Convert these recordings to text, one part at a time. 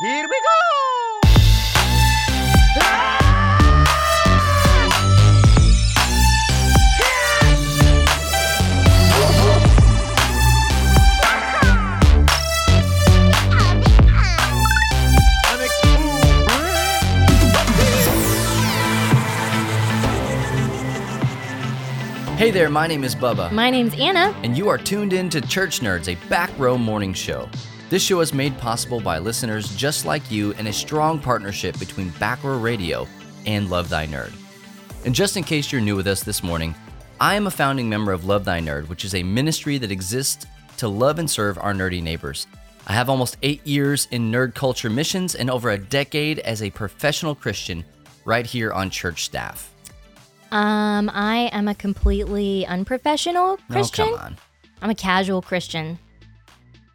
Here we go! Hey there, my name is Bubba. My name's Anna. And you are tuned in to Church Nerds, a back row morning show. This show is made possible by listeners just like you and a strong partnership between Backrow Radio and Love Thy Nerd. And just in case you're new with us this morning, I am a founding member of Love Thy Nerd, which is a ministry that exists to love and serve our nerdy neighbors. I have almost 8 years in nerd culture missions and over a decade as a professional Christian right here on church staff. I am a completely unprofessional Christian. Oh, come on. I'm a casual Christian.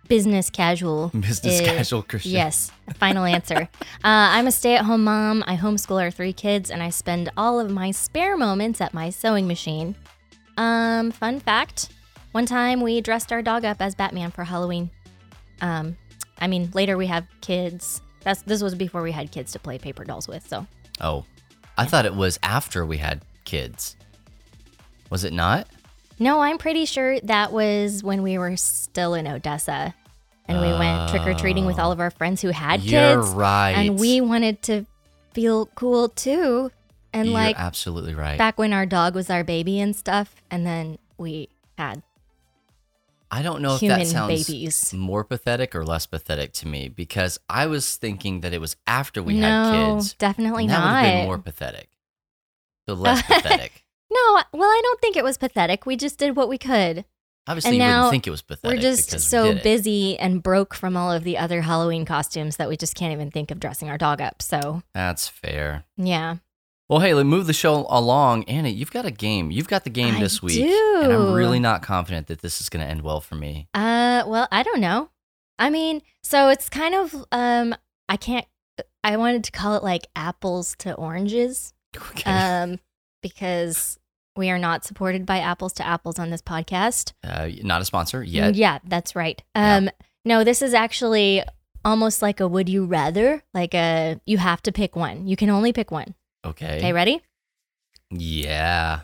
Business casual. Business casual Christian. Yes. Final answer. I'm a stay-at-home mom. I homeschool our 3 kids, and I spend all of my spare moments at my sewing machine. Fun fact, one time we dressed our dog up as Batman for Halloween. Later we have kids. This was before we had kids to play paper dolls with, so. Oh, I thought it was after we had kids. Was it not? No, I'm pretty sure that was when we were still in Odessa and we went trick-or-treating with all of our friends who had kids. You're right. And we wanted to feel cool too. And you're absolutely right. Back when our dog was our baby and stuff, and then we had I don't know if that sounds babies. More pathetic or less pathetic to me, because I was thinking that it was after we had kids. No, definitely not. That would have been more pathetic. So less pathetic. No, well, I don't think it was pathetic. We just did what we could. Obviously, you wouldn't think it was pathetic. We're just so busy and broke from all of the other Halloween costumes that we just can't even think of dressing our dog up. So that's fair. Yeah. Well, hey, let's move the show along. Anna, you've got a game. You've got the game this week. I do. And I'm really not confident that this is going to end well for me. Well, I don't know. I mean, so it's kind of, I wanted to call it like apples to oranges. Okay. Because we are not supported by Apples to Apples on this podcast. Not a sponsor yet. Yeah, that's right. Yeah. No, this is actually almost like a would you rather, like a you have to pick one. You can only pick one. Okay. Okay, ready? Yeah.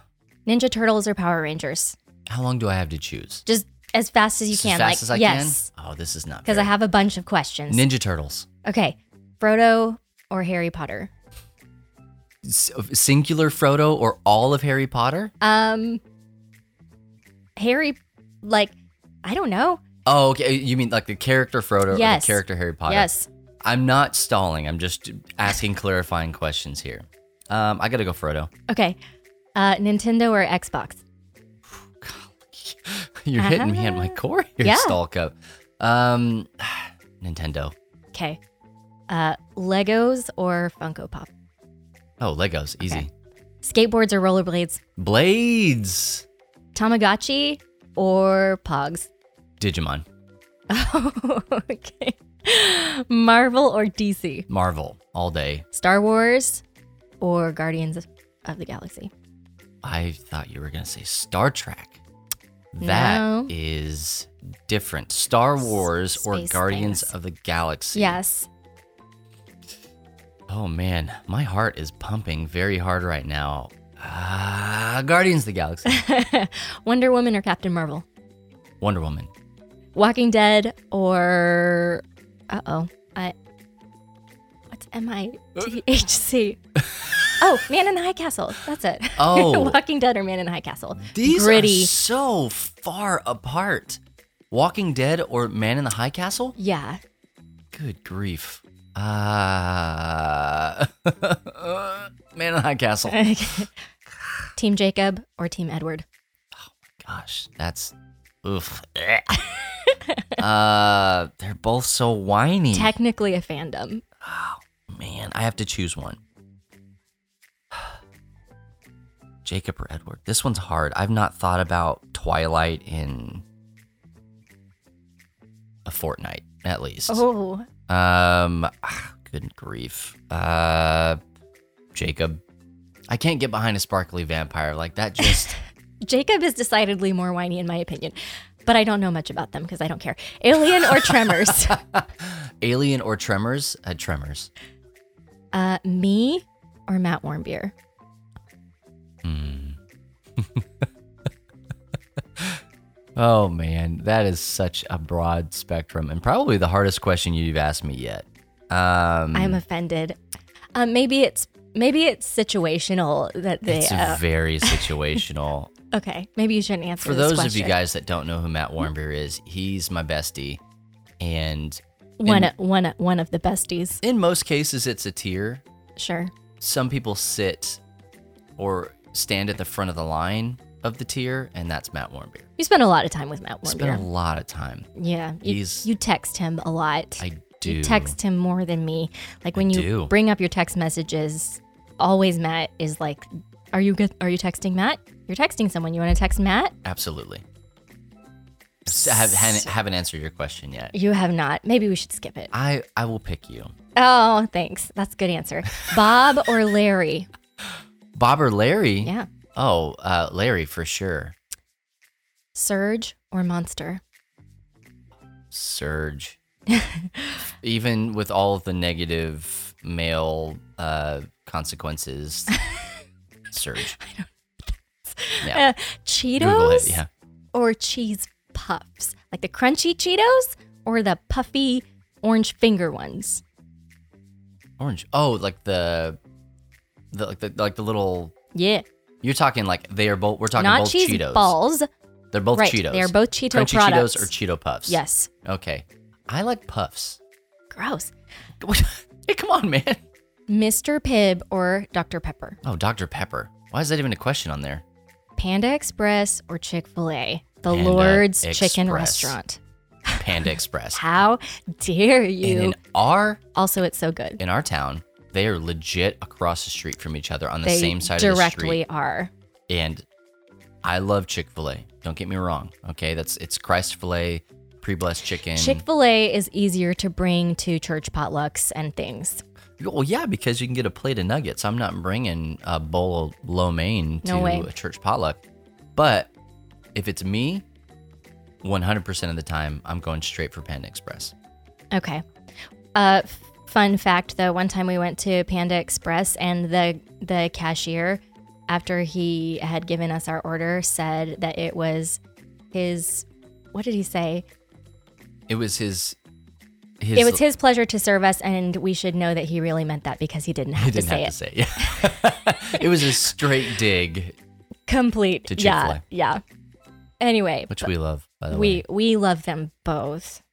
Ninja Turtles or Power Rangers? How long do I have to choose? Just as fast as you can. As fast as I can? Oh, this is not fair. Because I have a bunch of questions. Ninja Turtles. Okay. Frodo or Harry Potter? Singular Frodo or all of Harry Potter? Harry, I don't know. Oh, okay. You mean like the character Frodo or the character Harry Potter? Yes. I'm not stalling. I'm just asking clarifying questions here. I gotta go Frodo. Okay. Nintendo or Xbox? You're hitting me on my core here, Stall Cup. Nintendo. Okay. Legos or Funko Pop? Oh, Legos. Easy. Okay. Skateboards or rollerblades? Blades. Tamagotchi or Pogs? Digimon. Oh, okay. Marvel or DC? Marvel. All day. Star Wars or Guardians of the Galaxy? I thought you were going to say Star Trek. That is different. Star Wars or Guardians of the Galaxy. Yes. Oh, man. My heart is pumping very hard right now. Guardians of the Galaxy. Wonder Woman or Captain Marvel? Wonder Woman. Walking Dead or... What's MITHC? Oh, Man in the High Castle. That's it. Oh. Walking Dead or Man in the High Castle. These are so far apart. Walking Dead or Man in the High Castle? Yeah. Good grief. Man in the High Castle. Team Jacob or Team Edward? Oh my gosh. That's... Oof. They're both so whiny. Technically a fandom. Oh, man. I have to choose one. Jacob or Edward? This one's hard. I've not thought about Twilight in a fortnight, at least. Oh. Good grief. Jacob. I can't get behind a sparkly vampire. Like, that just... Jacob is decidedly more whiny, in my opinion. But I don't know much about them because I don't care. Alien or Tremors? Alien or Tremors? I had Tremors. Me or Matt Wermbier? Oh, man, that is such a broad spectrum and probably the hardest question you've asked me yet. I'm offended. Maybe it's situational that they. It's very situational. Okay, maybe you shouldn't answer. For this those question. Of you guys that don't know who Matt Wermbier is, he's my bestie, and one of the besties. In most cases, it's a tier. Sure. Some people sit or stand at the front of the line of the tier, and that's Matt Wermbier. You spend a lot of time with Matt Wermbier. Yeah, you text him a lot. I do. You text him more than me. Like when you bring up your text messages, always Matt is like, "Are you texting Matt? You're texting someone. You want to text Matt?" Absolutely. I haven't answered your question yet. You have not. Maybe we should skip it. I will pick you. Oh, thanks. That's a good answer. Bob or Larry? Bob or Larry? Yeah. Oh, Larry for sure. Surge or Monster? Surge. Even with all of the negative male consequences, Surge. I don't know. Yeah. Cheetos it, yeah. Or cheese puffs? Like the crunchy Cheetos or the puffy orange finger ones? Orange. Oh, like the little. Yeah. You're talking like they are both. We're talking not both cheese Cheetos balls. They're both right. Cheetos. They are both Cheeto crunchy products. Cheetos or Cheeto puffs? Yes. Okay. I like puffs. Gross. Hey, come on, man. Mr. Pibb or Dr. Pepper? Oh, Dr. Pepper. Why is that even a question on there? Panda Express or Chick-fil-A? The Panda Lord's Express. Chicken Restaurant. Panda Express. How dare you? And in our also, it's so good. In our town, they are legit across the street from each other on the same side of the street. They directly are. And I love Chick-fil-A. Don't get me wrong. Okay, it's Christ filet, pre-blessed chicken. Chick-fil-A is easier to bring to church potlucks and things. Well, yeah, because you can get a plate of nuggets. I'm not bringing a bowl of lo mein to a church potluck. But if it's me, 100% of the time, I'm going straight for Panda Express. Okay. Fun fact, though, one time we went to Panda Express and the cashier, after he had given us our order, said that it was his, what did he say? It was his it was his pleasure to serve us, and we should know that he really meant that because he didn't have to say it. It was a straight dig. Complete. To Chick-fil-A. Yeah. Anyway. Which we love, by the way. We love them both.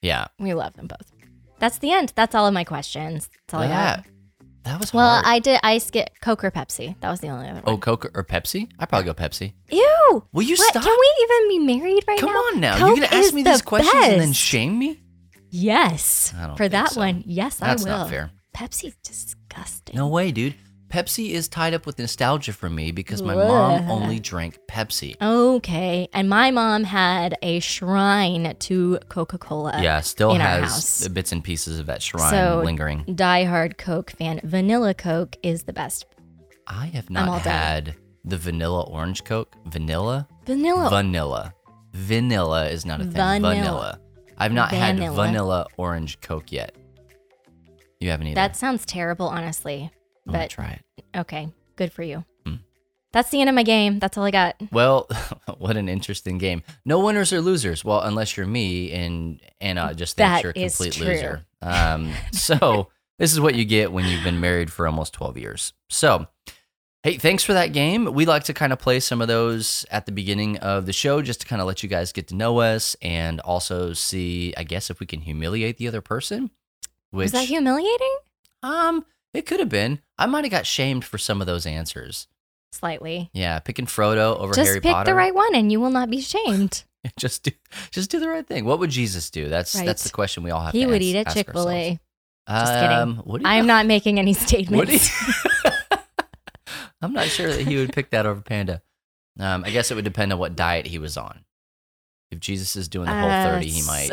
Yeah. We love them both. That's the end. That's all of my questions. That's all I got. That was hard. Well, I skipped Coke or Pepsi. That was the only other one. Oh, Coke or Pepsi? I'd probably go Pepsi. Ew. Will you stop? Can we even be married right now? Come on now. You're going to ask me these questions and then shame me? Yes. For that one, yes, I will. That's not fair. Pepsi's disgusting. No way, dude. Pepsi is tied up with nostalgia for me because my mom only drank Pepsi. Okay. And my mom had a shrine to Coca-Cola. Yeah, still in has our house. Bits and pieces of that shrine lingering. Diehard Coke fan. Vanilla Coke is the best. I have not had the vanilla orange Coke. Vanilla. Vanilla is not a thing. Vanilla. I've not had vanilla orange Coke yet. You haven't either. That sounds terrible, honestly. But try it. Okay, good for you. That's the end of my game. That's all I got. Well, what an interesting game. No winners or losers. Well, unless you're me and I just think that you're a complete loser. So this is what you get when you've been married for almost 12 years. So, hey, thanks for that game. We like to kind of play some of those at the beginning of the show just to kind of let you guys get to know us and also see, I guess, if we can humiliate the other person. Is that humiliating? It could have been. I might have got shamed for some of those answers. Slightly. Yeah, picking Frodo over Harry Potter. Just pick the right one and you will not be shamed. just do the right thing. What would Jesus do? That's the question we all have to ask. He would eat at Chick-fil-A. Just kidding. I am not making any statements. I'm not sure that he would pick that over Panda. I guess it would depend on what diet he was on. If Jesus is doing the whole 30, he might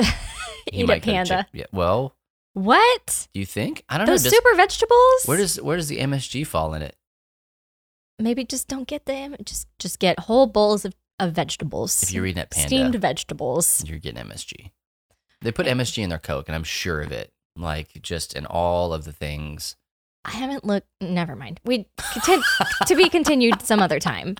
eat a Panda. Well... What? You think? I don't know. Those super vegetables? Where does the MSG fall in it? Maybe just don't get them. Just get whole bowls of vegetables. If you're eating at Panda. Steamed vegetables. You're getting MSG. They put MSG in their Coke, and I'm sure of it. like just in all of the things. I haven't looked. Never mind. We to be continued some other time.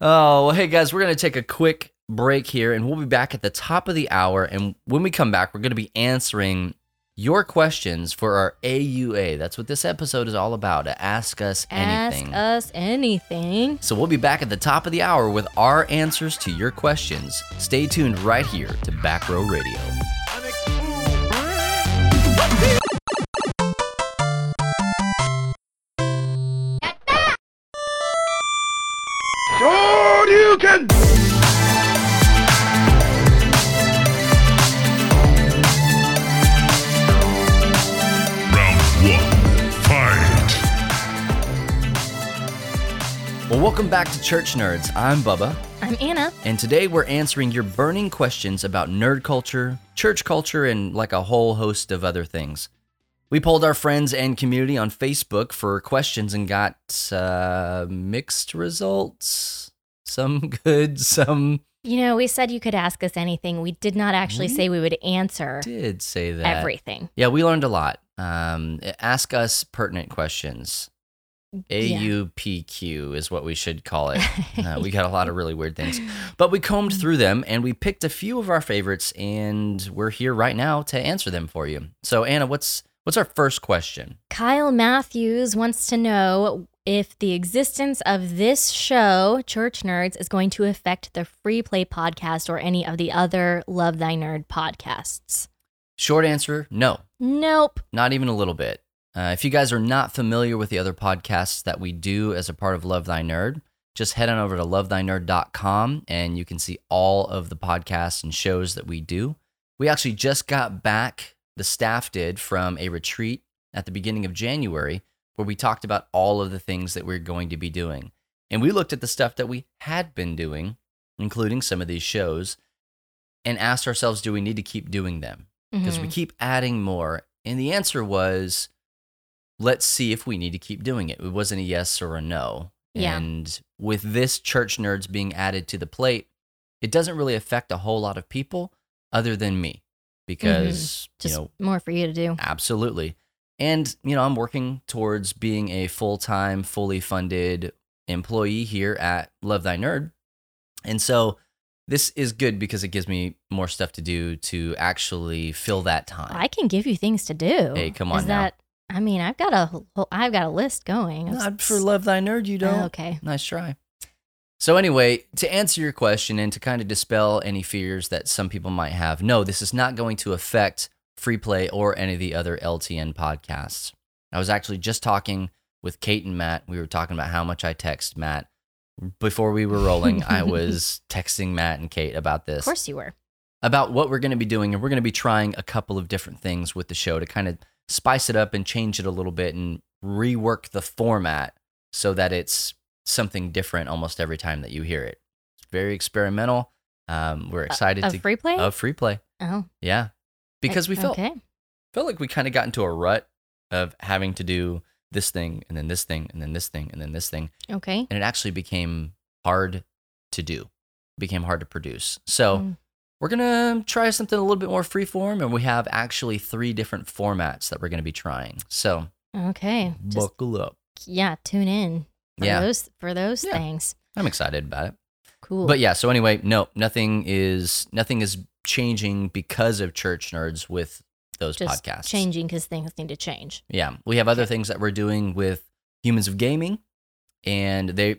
Oh, well, hey guys, we're going to take a quick break here and we'll be back at the top of the hour. And when we come back, we're going to be answering your questions for our AUA. That's what this episode is all about. Ask us anything. Ask us anything. So we'll be back at the top of the hour with our answers to your questions. Stay tuned right here to Back Row Radio. Welcome back to Church Nerds. I'm Bubba. I'm Anna. And today we're answering your burning questions about nerd culture, church culture, and like a whole host of other things. We polled our friends and community on Facebook for questions and got mixed results. Some good, some... You know, we said you could ask us anything. We did not actually say we would answer. Did say that. Everything. Yeah, we learned a lot. Ask us pertinent questions. AUPQ is what we should call it. We got a lot of really weird things, but we combed through them and we picked a few of our favorites, and we're here right now to answer them for you. So Anna, what's our first question? Kyle Matthews wants to know if the existence of this show, Church Nerds, is going to affect the Free Play podcast or any of the other Love Thy Nerd podcasts. Short answer, no. Nope. Not even a little bit. If you guys are not familiar with the other podcasts that we do as a part of Love Thy Nerd, just head on over to lovethynerd.com and you can see all of the podcasts and shows that we do. We actually just got back, the staff did, from a retreat at the beginning of January where we talked about all of the things that we're going to be doing. And we looked at the stuff that we had been doing, including some of these shows, and asked ourselves, do we need to keep doing them? Because we keep adding more. And the answer was... let's see if we need to keep doing it. It wasn't a yes or a no. Yeah. And with this Church Nerds being added to the plate, it doesn't really affect a whole lot of people other than me because, just more for you to do. Absolutely. And, I'm working towards being a full-time, fully funded employee here at Love Thy Nerd. And so this is good because it gives me more stuff to do to actually fill that time. I can give you things to do. Hey, come on now. I've got a list going. Not for Love Thy Nerd, you don't. Oh, okay. Nice try. So anyway, to answer your question and to kind of dispel any fears that some people might have, no, this is not going to affect Free Play or any of the other LTN podcasts. I was actually just talking with Kate and Matt. We were talking about how much I text Matt. Before we were rolling, I was texting Matt and Kate about this. Of course you were. About what we're going to be doing, and we're going to be trying a couple of different things with the show to kind of spice it up and change it a little bit and rework the format so that it's something different almost every time that you hear it. It's very experimental. We're excited to Free Play? Of Free Play. Oh. Yeah. Because we felt like we kind of got into a rut of having to do this thing and then this thing and then this thing and then this thing. Okay. And it actually became hard to do. It became hard to produce. So we're going to try something a little bit more freeform, and we have actually 3 different formats that we're going to be trying. So, buckle up. Yeah, tune in for those things. I'm excited about it. Cool. But yeah, so anyway, no, nothing is changing because of Church Nerds with those podcasts. Changing because things need to change. Yeah, we have other things that we're doing with Humans of Gaming, and they,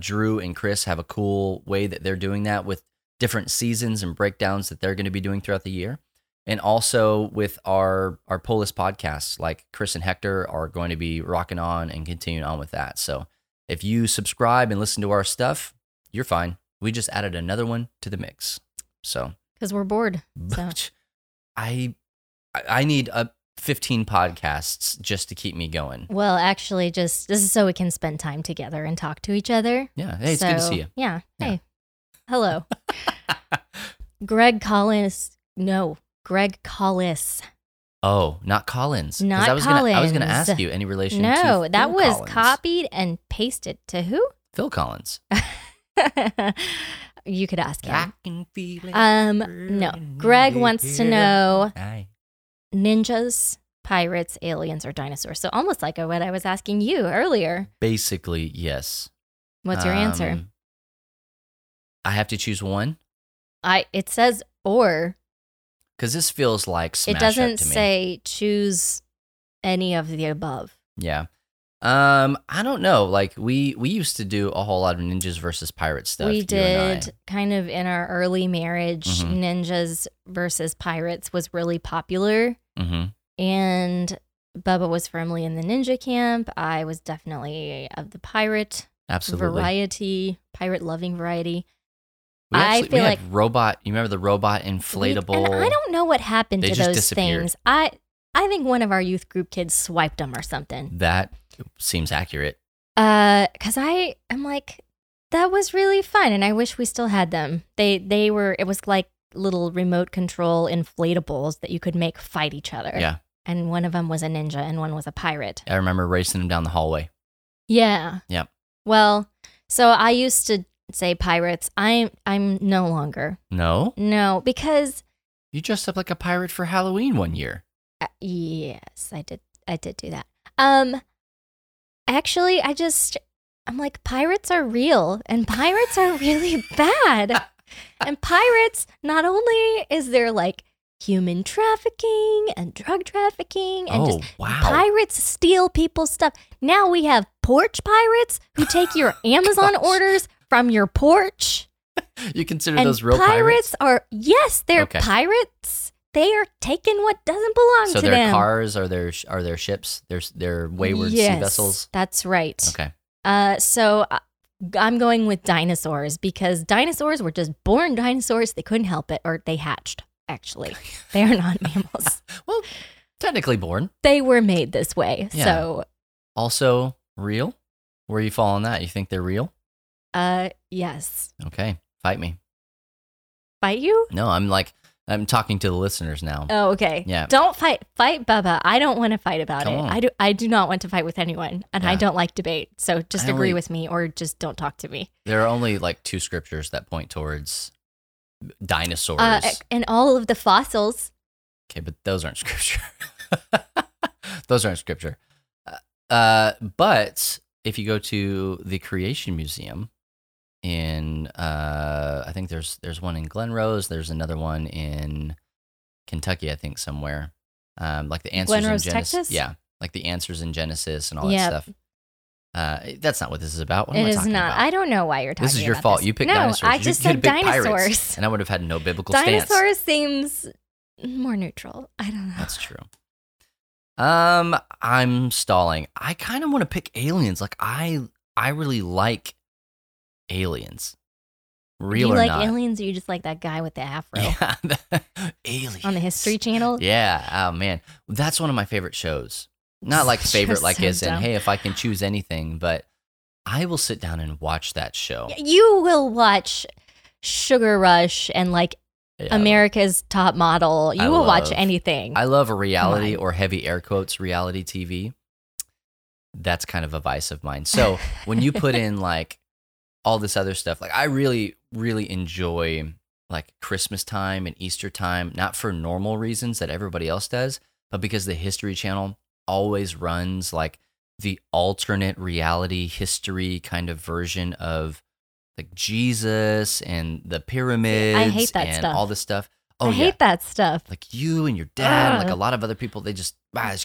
Drew and Chris have a cool way that they're doing that with different seasons and breakdowns that they're going to be doing throughout the year. And also with our pull list podcasts, like Chris and Hector are going to be rocking on and continuing on with that. So if you subscribe and listen to our stuff, you're fine. We just added another one to the mix. So because we're bored. So. I need 15 podcasts just to keep me going. Well, actually, just this is so we can spend time together and talk to each other. Yeah. Hey, it's good to see you. Yeah. Hey. Yeah. Hello. Greg Collis. Oh, not Collins. Not Collins. I was going to ask you any relation to Phil Collins. No, that was copied and pasted to who? Phil Collins. You could ask him. I can feel it. No. Greg wants to know ninjas, pirates, aliens, or dinosaurs. So almost like what I was asking you earlier. Basically, yes. What's your answer? I have to choose one? It says or. Because this feels like smash up to me. It doesn't say choose any of the above. Yeah. I don't know. Like we used to do a whole lot of ninjas versus pirate stuff. We did kind of in our early marriage. Mm-hmm. Ninjas versus pirates was really popular. Mm-hmm. And Bubba was firmly in the ninja camp. I was definitely of the pirate variety, pirate loving variety. You remember the robot inflatable? And I don't know what happened to those things. I think one of our youth group kids swiped them or something. That seems accurate. Because I am like, that was really fun, and I wish we still had them. It was like little remote control inflatables that you could make fight each other. Yeah. And one of them was a ninja and one was a pirate. I remember racing them down the hallway. Yeah. Yeah. Well, so I used to say pirates. I'm no longer. No? No, because... You dressed up like a pirate for Halloween one year. Yes, I did do that. Actually, I'm like, pirates are real, and pirates are really bad. And pirates, not only is there like human trafficking and drug trafficking, and pirates steal people's stuff. Now we have porch pirates who take your Amazon orders from your porch. You consider those real pirates? They're pirates. They are taking what doesn't belong to them. So their cars are their ships, their wayward sea vessels. That's right. Okay. So I'm going with dinosaurs because dinosaurs were just born dinosaurs. They couldn't help it, or they hatched. Actually, they are not mammals. Well, technically born. They were made this way. Yeah. So also real. Where you fall on that? You think they're real? Yes. Okay, fight me. Fight you? No, I'm talking to the listeners now. Oh, okay. Yeah. Don't fight. Fight Bubba. I don't want to fight about it. I do not want to fight with anyone, and I don't like debate. So just agree with me or just don't talk to me. There are only like two scriptures that point towards dinosaurs. And all of the fossils. Okay, but those aren't scripture. Those aren't scripture. But if you go to the Creation Museum, in I think there's one in Glen Rose, there's another one in Kentucky, I think somewhere. Like the answers Glen Rose, in Genesis. Texas? Yeah. Like the answers in Genesis and all that stuff. That's not what this is about. What am I talking about? I don't know why you're talking about this. This is your fault. You picked dinosaurs. I just said dinosaurs. Pirates, and I would have had no biblical dinosaurs stance. Dinosaurs seems more neutral. I don't know. That's true. I'm stalling. I kind of want to pick aliens. Like I really like aliens. Real or not? You like aliens, or you just like that guy with the afro? Yeah, aliens. On the History Channel? Yeah. Oh, man. That's one of my favorite shows. Not like favorite, like as in, hey, if I can choose anything, but I will sit down and watch that show. You will watch Sugar Rush and like America's Top Model. You will watch anything. I love a reality, or heavy air quotes, reality TV. That's kind of a vice of mine. So when you put in like all this other stuff, like I really, really enjoy like Christmas time and Easter time, not for normal reasons that everybody else does, but because the History Channel always runs like the alternate reality history kind of version of like Jesus and the pyramids. I hate that and stuff. All this stuff. I hate that stuff. Like you and your dad, and like a lot of other people, they just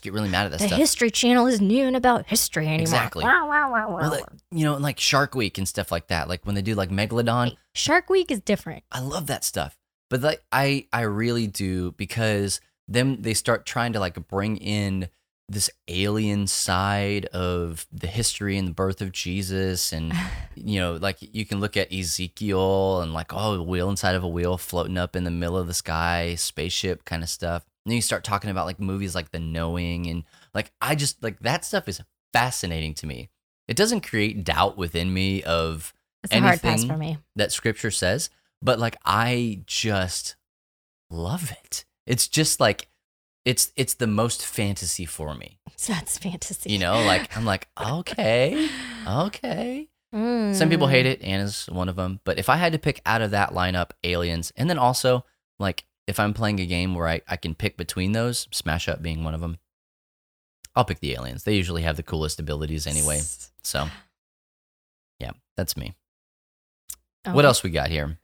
get really mad at that stuff. The History Channel isn't even about history anymore. Exactly. Well, like, and like Shark Week and stuff like that. Like when they do like Megalodon. Hey, Shark Week is different. I love that stuff. But like I really do, because then they start trying to like bring in this alien side of the history and the birth of Jesus. And, like you can look at Ezekiel and like, a wheel inside of a wheel floating up in the middle of the sky, spaceship kind of stuff. And then you start talking about like movies like The Knowing, and like, I just like that stuff is fascinating to me. It doesn't create doubt within me of anything that scripture says, but like, I just love it. It's just like, It's the most fantasy for me. That's fantasy. Like I'm like, okay. Mm. Some people hate it. Anna's one of them. But if I had to pick out of that lineup, aliens, and then also like if I'm playing a game where I can pick between those, Smash Up being one of them, I'll pick the aliens. They usually have the coolest abilities anyway. So, yeah, that's me. Oh. What else we got here?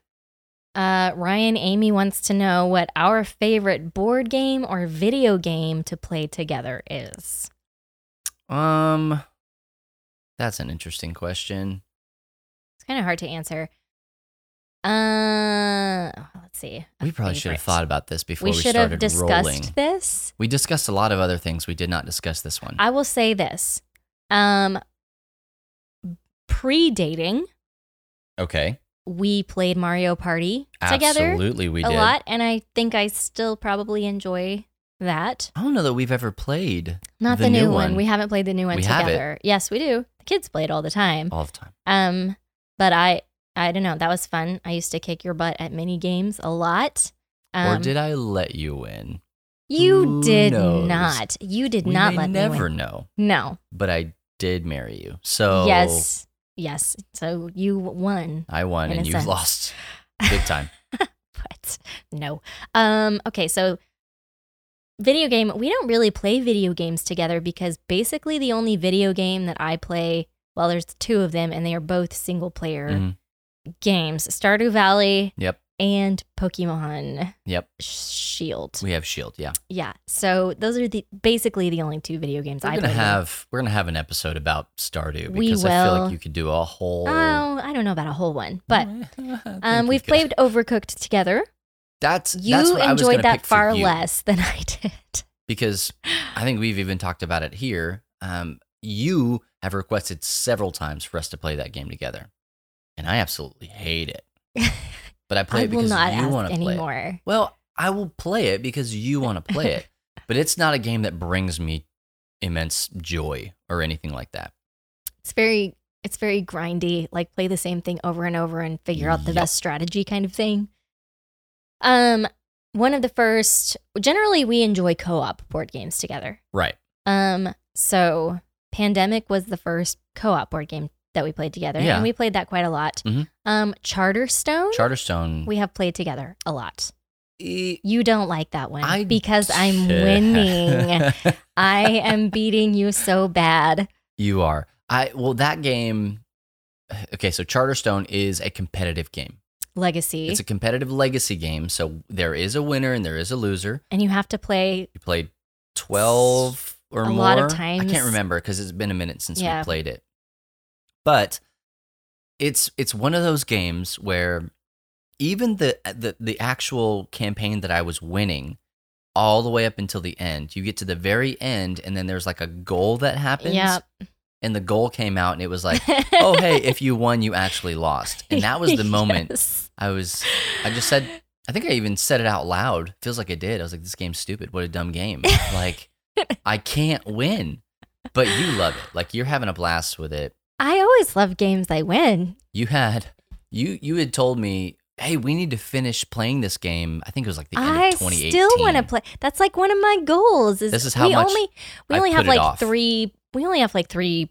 Ryan Amy wants to know what our favorite board game or video game to play together is. That's an interesting question. It's kind of hard to answer. Let's see. We probably should have thought about this before we started rolling. We should have discussed this. We discussed a lot of other things. We did not discuss this one. I will say this. Pre-dating. Okay. We played Mario Party together. Absolutely, we did. A lot, and I think I still probably enjoy that. I don't know that we've ever played not the new one. We haven't played the new one together. Yes, we do. The kids play it all the time. All the time. But I don't know. That was fun. I used to kick your butt at mini games a lot. Or did I let you win? You did not. You did not let me win. We never know. No. But I did marry you. So yes. So you won. I won, and you lost big time. But no. Okay. So video game. We don't really play video games together because basically the only video game that I play. Well, there's two of them, and they are both single player. Mm-hmm. Games, Stardew Valley, yep, and Pokemon, yep, Shield. We have Shield, yeah. So those are basically the only two video games I play. We're gonna have an episode about Stardew because I feel like you could do a whole. Oh, I don't know about a whole one, but we've played Overcooked together. That's what I was enjoyed that far less than I did because I think we've even talked about it here. You have requested several times for us to play that game together. And I absolutely hate it. But I play it because you want to play it. Well, I will play it because you want to play it. But it's not a game that brings me immense joy or anything like that. It's very grindy, like play the same thing over and over and figure out the best strategy kind of thing. One of the first, generally we enjoy co-op board games together. Right. So Pandemic was the first co-op board game that we played together, and we played that quite a lot. Mm-hmm. Charterstone. We have played together a lot. You don't like that one because I'm winning. I am beating you so bad. You are. That game. Okay, so Charterstone is a competitive game. Legacy. It's a competitive legacy game. So there is a winner and there is a loser, and you have to play. You played 12 or more. A lot of times. I can't remember because it's been a minute since we played it. But it's one of those games where even the actual campaign that I was winning all the way up until the end, you get to the very end and then there's like a goal that happens. Yep. And the goal came out and it was like, oh, hey, if you won, you actually lost. And that was the moment I think I even said it out loud. Feels like I did. I was like, this game's stupid. What a dumb game. Like, I can't win. But you love it. Like, you're having a blast with it. I always love games I win. You had told me, hey, we need to finish playing this game. I think it was like the end of 2018. I still want to play. That's like one of my goals. This is how much we only have like three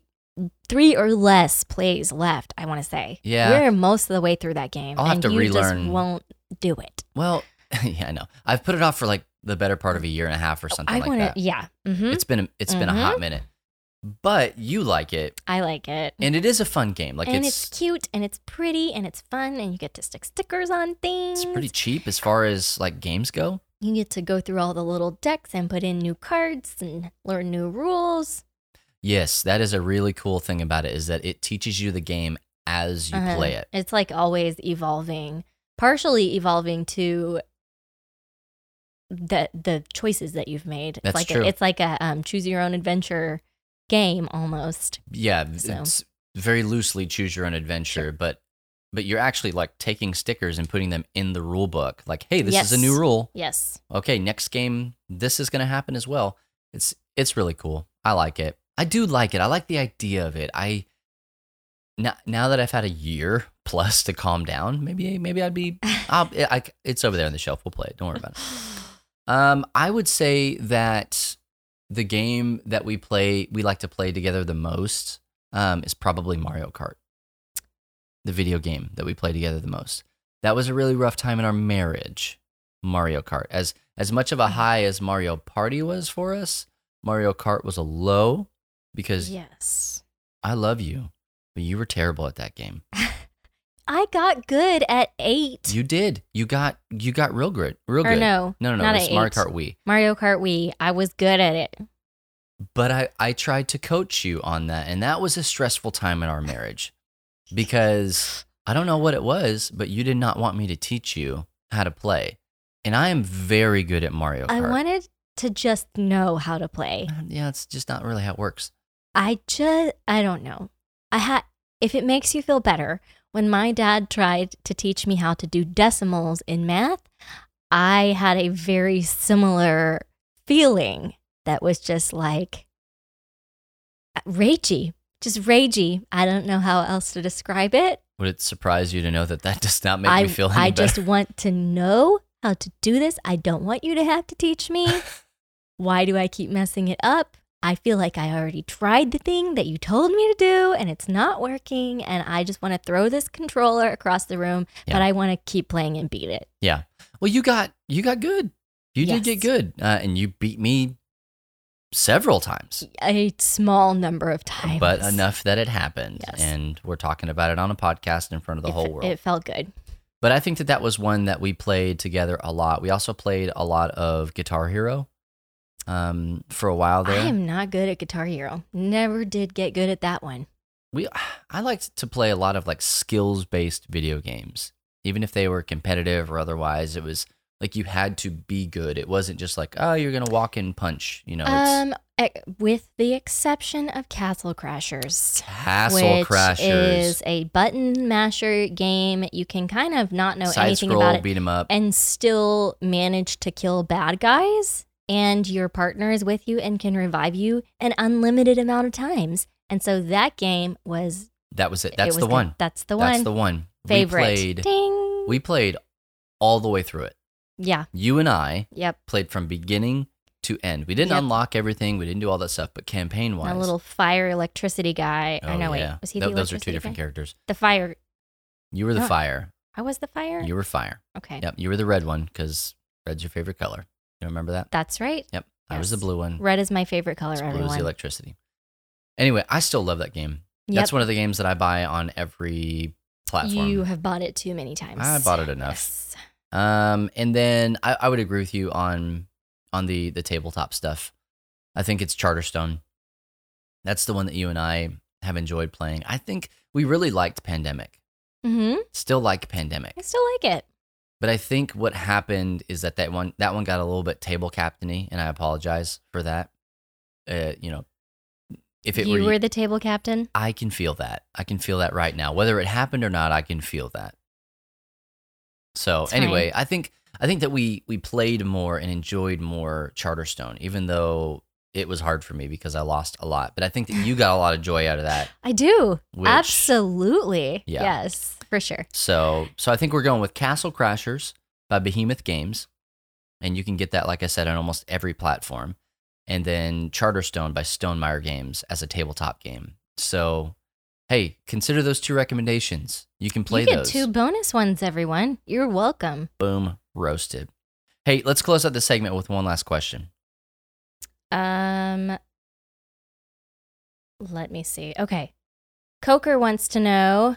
or less plays left. I want to say. Yeah, we're most of the way through that game. I'll have to relearn. Just won't do it. Well, yeah, I know. I've put it off for like the better part of a year and a half or something like that. Yeah, mm-hmm. It's been a hot minute. But you like it. I like it. And it is a fun game. Like it's cute and it's pretty and it's fun and you get to stick stickers on things. It's pretty cheap as far as like games go. You get to go through all the little decks and put in new cards and learn new rules. Yes, that is a really cool thing about it is that it teaches you the game as you play it. It's like always evolving, partially evolving to the choices that you've made. That's true. It's like a choose your own adventure game almost. Yeah, so. It's very loosely choose your own adventure, sure. but you're actually like taking stickers and putting them in the rule book. Like, hey, this is a new rule. Yes. Okay, next game, this is going to happen as well. It's really cool. I like it. I do like it. I like the idea of it. Now that I've had a year plus to calm down, maybe I'd be. It's over there on the shelf. We'll play it. Don't worry about it. I would say that. The game that we like to play together the most, is probably Mario Kart. The video game that we play together the most. That was a really rough time in our marriage Mario Kart. As much of a high as Mario Party was for us, Mario Kart was a low because yes, I love you, but you were terrible at that game. I got good at 8. You did. You got real good. No, it was Mario Kart Wii. Mario Kart Wii. I was good at it. But I tried to coach you on that, and that was a stressful time in our marriage because I don't know what it was, but you did not want me to teach you how to play. And I am very good at Mario Kart. I wanted to just know how to play. Yeah, it's just not really how it works. I don't know. If it makes you feel better, when my dad tried to teach me how to do decimals in math, I had a very similar feeling that was just like ragey, just ragey. I don't know how else to describe it. Would it surprise you to know that does not make me feel any better? I just want to know how to do this. I don't want you to have to teach me. Why do I keep messing it up? I feel like I already tried the thing that you told me to do and it's not working, and I just want to throw this controller across the room, but I want to keep playing and beat it. Yeah. Well, you got good. You did get good, and you beat me several times. A small number of times. But enough that it happened, and we're talking about it on a podcast in front of the whole world. It felt good. But I think that was one that we played together a lot. We also played a lot of Guitar Hero. For a while there. I am not good at Guitar Hero. Never did get good at that one. I liked to play a lot of like skills-based video games. Even if they were competitive or otherwise, it was like you had to be good. It wasn't just like, oh, you're going to walk and punch, you know. With the exception of Castle Crashers. Which is a button masher game. You can kind of not know anything about it. Beat 'em up. And still manage to kill bad guys. And your partner is with you and can revive you an unlimited amount of times. And so that game was... That was it. That's the one. That's the one. Favorite. We played all the way through it. Yeah. You and I played from beginning to end. We didn't unlock everything. We didn't do all that stuff, but campaign-wise... A little fire electricity guy. Oh, no, wait. Was he the those are two different characters. The fire. You were the fire. I was the fire? You were fire. Okay. Yep. You were the red one because red's your favorite color. You remember that? That's right. Yep. Yes. I was the blue one. Red is my favorite color, everyone. Blue is the electricity. Anyway, I still love that game. Yep. That's one of the games that I buy on every platform. You have bought it too many times. I bought it enough. Yes. And then I would agree with you on the tabletop stuff. I think it's Charterstone. That's the one that you and I have enjoyed playing. I think we really liked Pandemic. Mm-hmm. Still like Pandemic. I still like it. But I think what happened is that one got a little bit table captainy, and I apologize for that. You were the table captain? I can feel that. I can feel that right now. Whether it happened or not, I can feel that. So that's anyway, fine. I think that we played more and enjoyed more Charterstone, even though it was hard for me because I lost a lot. But I think that you got a lot of joy out of that. I do. Absolutely. Yeah. Yes. For sure. So I think we're going with Castle Crashers by Behemoth Games, and you can get that, like I said, on almost every platform. And then Charterstone by Stonemaier Games as a tabletop game. So, hey, consider those two recommendations. You can play those. You get two bonus ones, everyone. You're welcome. Boom, roasted. Hey, let's close out the segment with one last question. Let me see. Okay, Coker wants to know.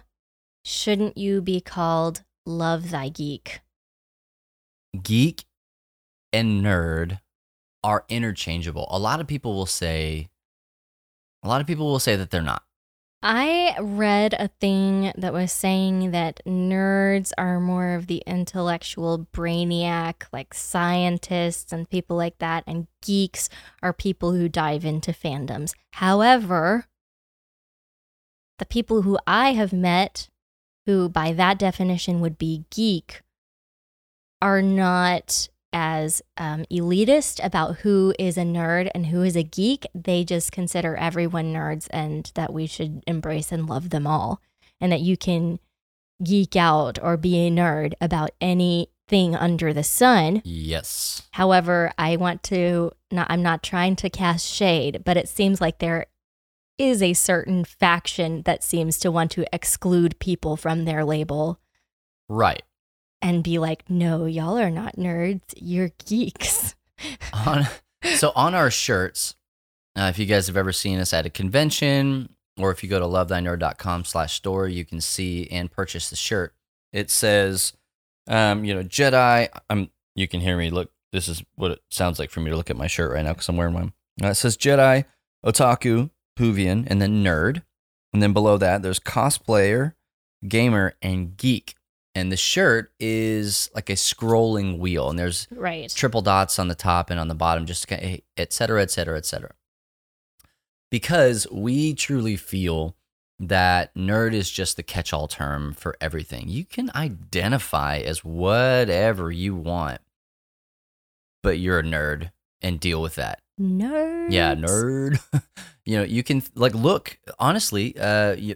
Shouldn't you be called Love Thy Geek? Geek and nerd are interchangeable. A lot of people will say that they're not. I read a thing that was saying that nerds are more of the intellectual brainiac, like scientists and people like that, and geeks are people who dive into fandoms. However, the people who I have met who by that definition would be geek, are not as elitist about who is a nerd and who is a geek. They just consider everyone nerds and that we should embrace and love them all, and that you can geek out or be a nerd about anything under the sun. Yes. However, I'm not trying to cast shade, but it seems like there is a certain faction that seems to want to exclude people from their label. Right. and be like, no, y'all are not nerds. You're geeks. So on our shirts, if you guys have ever seen us at a convention, or if you go to lovethynerd.com/store, you can see and purchase the shirt. It says, Jedi. You can hear me. Look, this is what it sounds like for me to look at my shirt right now because I'm wearing one. It says Jedi, Otaku, Puvian, and then Nerd. And then below that, there's Cosplayer, Gamer, and Geek. And the shirt is like a scrolling wheel, and there's triple dots on the top and on the bottom, just et cetera, et cetera, et cetera. Because we truly feel that nerd is just the catch-all term for everything. You can identify as whatever you want, but you're a nerd and deal with that. Nerd. Yeah, nerd. You can look, honestly, that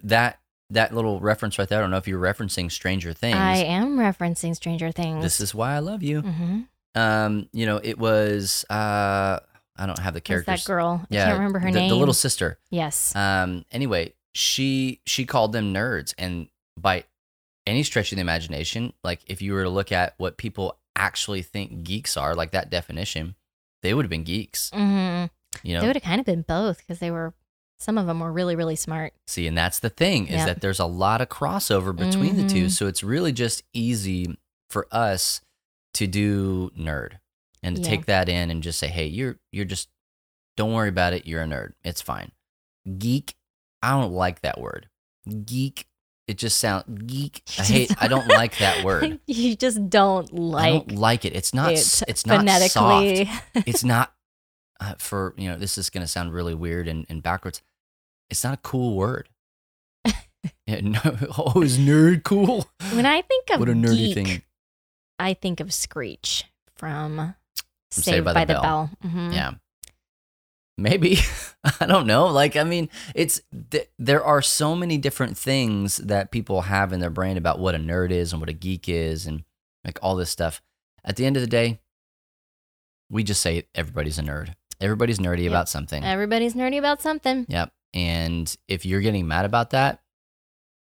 little reference right there, I don't know if you're referencing Stranger Things. I am referencing Stranger Things. This is why I love you. Mm-hmm. It was, I don't have the characters. It's that girl. Yeah, I can't remember her name. The little sister. Yes. Anyway, she called them nerds. And by any stretch of the imagination, if you were to look at what people actually think geeks are, that definition, they would have been geeks. Mm-hmm. They would have kind of been both because they were... Some of them were really, really smart. See, and that's the thing, is that there's a lot of crossover between the two. So it's really just easy for us to do nerd and to take that in and just say, hey, you're just, don't worry about it. You're a nerd. It's fine. Geek, I don't like that word. Geek, it just sounds, geek, I don't like that word. You just don't like it. I don't like it. It's not phonetically. Soft. It's not. This is going to sound really weird and backwards. It's not a cool word. Is nerd cool? When I think of what a nerdy geek, thing. I think of Screech from Saved by the Bell. Mm-hmm. Yeah. Maybe. I don't know. It's there are so many different things that people have in their brain about what a nerd is and what a geek is and all this stuff. At the end of the day, we just say everybody's a nerd. Everybody's nerdy about something. Everybody's nerdy about something. Yep. And if you're getting mad about that,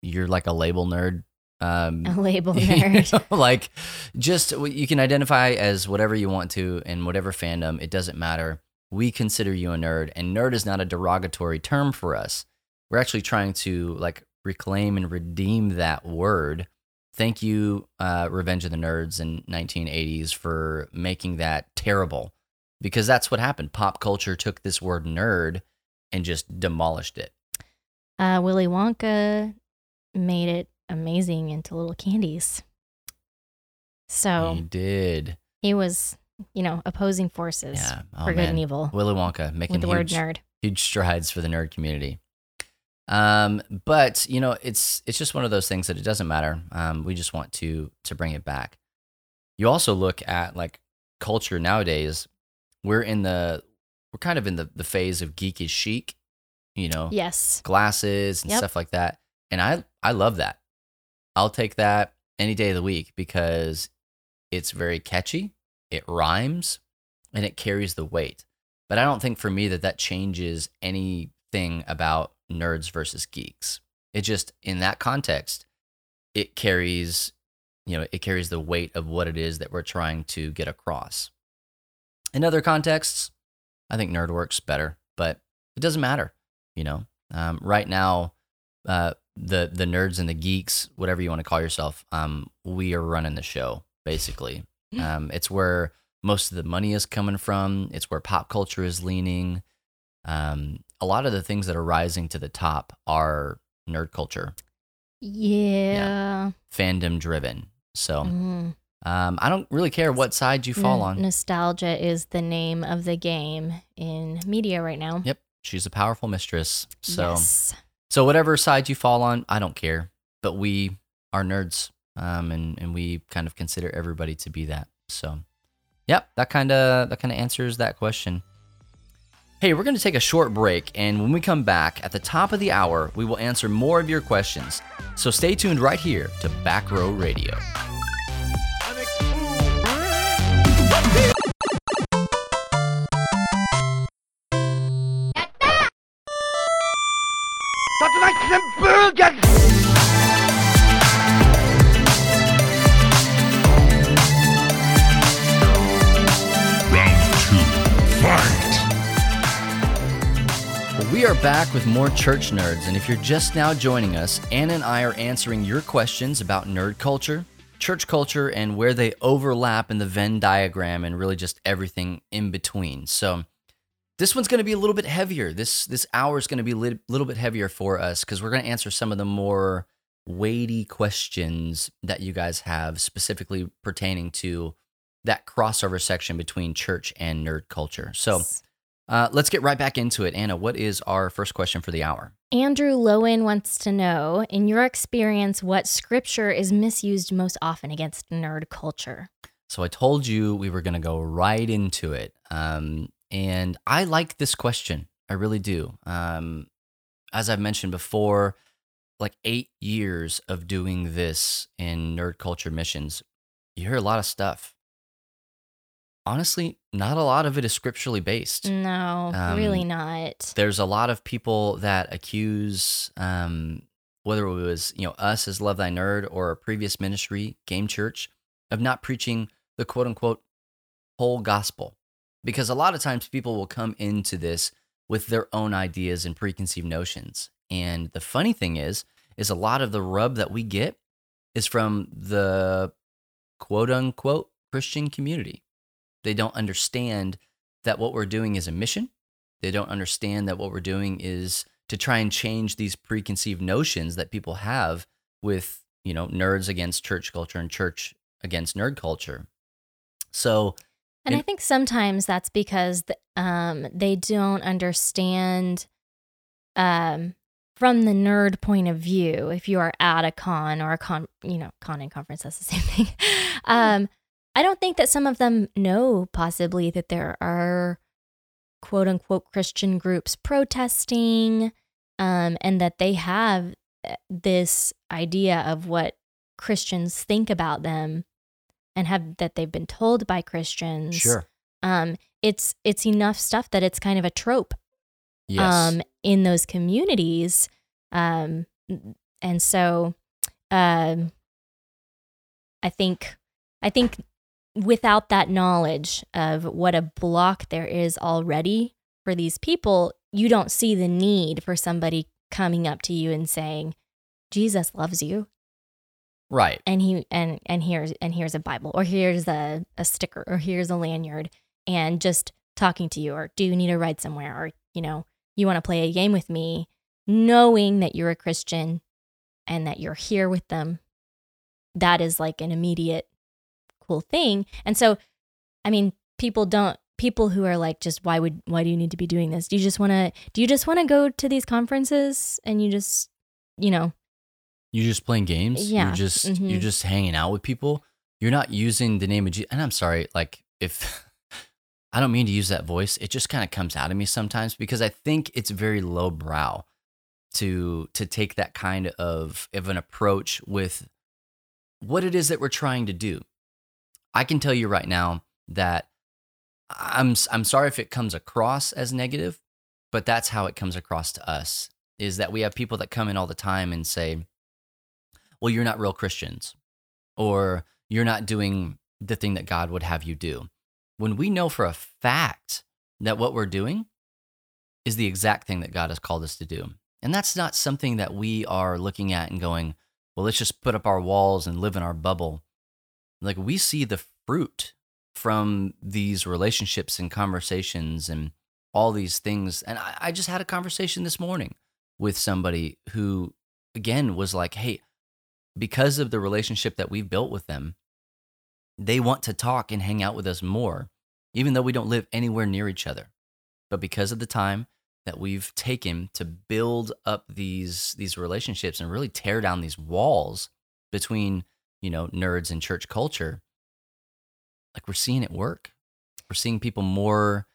you're like a label nerd. A label nerd. You can identify as whatever you want to in whatever fandom. It doesn't matter. We consider you a nerd. And nerd is not a derogatory term for us. We're actually trying to reclaim and redeem that word. Thank you, Revenge of the Nerds in 1980s for making that terrible, because that's what happened. Pop culture took this word nerd and just demolished it. Willy Wonka made it amazing into little candies. So he did. He was, opposing forces for good and evil. Willy Wonka making the huge strides for the nerd community. But it's just one of those things that it doesn't matter. We just want to bring it back. You also look at culture nowadays. We're kind of in the phase of geek is chic, Yes. Glasses and stuff like that. And I love that. I'll take that any day of the week because it's very catchy. It rhymes and it carries the weight. But I don't think for me that changes anything about nerds versus geeks. It just, in that context, it carries, it carries the weight of what it is that we're trying to get across. In other contexts, I think nerd works better, but it doesn't matter. Right now, the nerds and the geeks, whatever you want to call yourself, we are running the show basically. It's where most of the money is coming from. It's where pop culture is leaning. A lot of the things that are rising to the top are nerd culture. Yeah. Fandom driven. So I don't really care what side you fall on. Nostalgia is the name of the game in media right now. Yep. She's a powerful mistress. So, yes. So whatever side you fall on, I don't care. But we are nerds, and we kind of consider everybody to be that. So, yep, that kind of answers that question. Hey, we're going to take a short break, and when we come back at the top of the hour, we will answer more of your questions. So stay tuned right here to Backrow Radio. We are back with more Church Nerds, and if you're just now joining us, Anna and I are answering your questions about nerd culture, church culture, and where they overlap in the Venn diagram and really just everything in between. So this one's going to be a little bit heavier. This hour is going to be a little bit heavier for us because we're going to answer some of the more weighty questions that you guys have specifically pertaining to that crossover section between church and nerd culture. So let's get right back into it. Anna, what is our first question for the hour? Andrew Lowen wants to know, in your experience, what scripture is misused most often against nerd culture? So I told you we were going to go right into it. And I like this question. I really do. As I've mentioned before, like 8 years of doing this in nerd culture missions, you hear a lot of stuff. Honestly, not a lot of it is scripturally based. No, really not. There's a lot of people that accuse, whether it was us as Love Thy Nerd or a previous ministry, Game Church, of not preaching the quote-unquote whole gospel. Because a lot of times people will come into this with their own ideas and preconceived notions. And the funny thing is a lot of the rub that we get is from the quote-unquote Christian community. They don't understand that what we're doing is a mission. They don't understand that what we're doing is to try and change these preconceived notions that people have with, nerds against church culture and church against nerd culture. So, I think sometimes that's because they don't understand from the nerd point of view. If you are at a con or a con, con and conference, that's the same thing. I don't think that some of them know possibly that there are quote unquote Christian groups protesting and that they have this idea of what Christians think about them and that they've been told by Christians. Sure. It's enough stuff that it's kind of a trope. Yes. In those communities. And so I think without that knowledge of what a block there is already for these people, you don't see the need for somebody coming up to you and saying, Jesus loves you. Right. And here's a Bible, or here's a sticker, or here's a lanyard, and just talking to you, or do you need a ride somewhere, or you want to play a game with me, knowing that you're a Christian and that you're here with them. That is like an immediate cool thing. And so, people who are like, just why do you need to be doing this? Do you just want to go to these conferences and you're just playing games? Yeah. You're just hanging out with people. You're not using the name of Jesus. And I'm sorry, if I don't mean to use that voice, it just kind of comes out of me sometimes because I think it's very lowbrow to take that kind of an approach with what it is that we're trying to do. I can tell you right now that I'm sorry if it comes across as negative, but that's how it comes across to us, is that we have people that come in all the time and say, well, you're not real Christians, or you're not doing the thing that God would have you do. When we know for a fact that what we're doing is the exact thing that God has called us to do. And that's not something that we are looking at and going, well, let's just put up our walls and live in our bubble. Like, we see the fruit from these relationships and conversations and all these things. And I just had a conversation this morning with somebody who, again, was like, hey, because of the relationship that we've built with them, they want to talk and hang out with us more, even though we don't live anywhere near each other. But because of the time that we've taken to build up these relationships and really tear down these walls between nerds and church culture, like, we're seeing it work. We're seeing people more,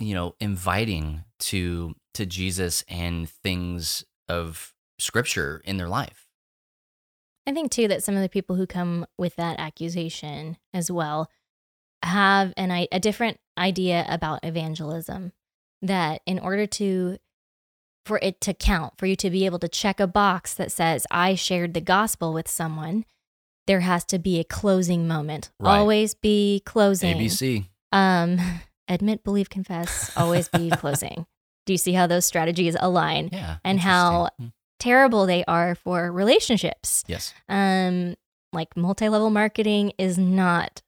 inviting to Jesus and things of scripture in their life. I think too that some of the people who come with that accusation as well have a different idea about evangelism, that in order for it to count, for you to be able to check a box that says, I shared the gospel with someone, there has to be a closing moment. Right. Always be closing. ABC. Admit, believe, confess, always be closing. Do you see how those strategies align? Yeah, and how terrible they are for relationships. Yes. Like multi-level marketing is not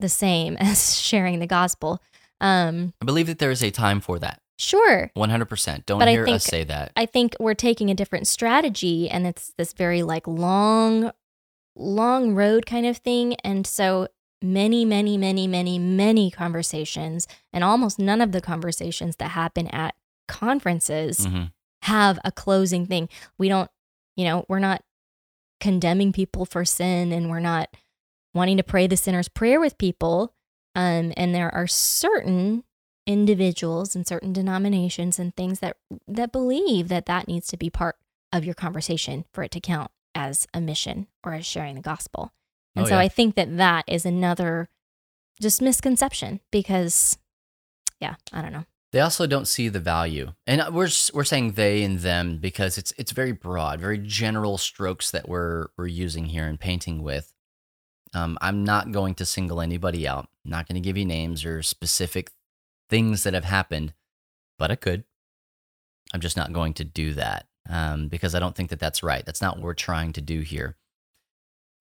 the same as sharing the gospel. I believe that there is a time for that. Sure. 100%. Don't hear us say that. I think we're taking a different strategy, and it's this very like long road kind of thing. And so many conversations, and almost none of the conversations that happen at conferences mm-hmm. have a closing thing. We don't, we're not condemning people for sin, and we're not wanting to pray the sinner's prayer with people. And there are certain individuals and certain denominations and things that believe that needs to be part of your conversation for it to count as a mission or as sharing the gospel. And I think that is another just misconception because, I don't know. They also don't see the value, and we're saying they and them because it's very broad, very general strokes that we're using here and painting with. I'm not going to single anybody out. I'm not going to give you names or specific things that have happened, but I could. I'm just not going to do that because I don't think that's right. That's not what we're trying to do here.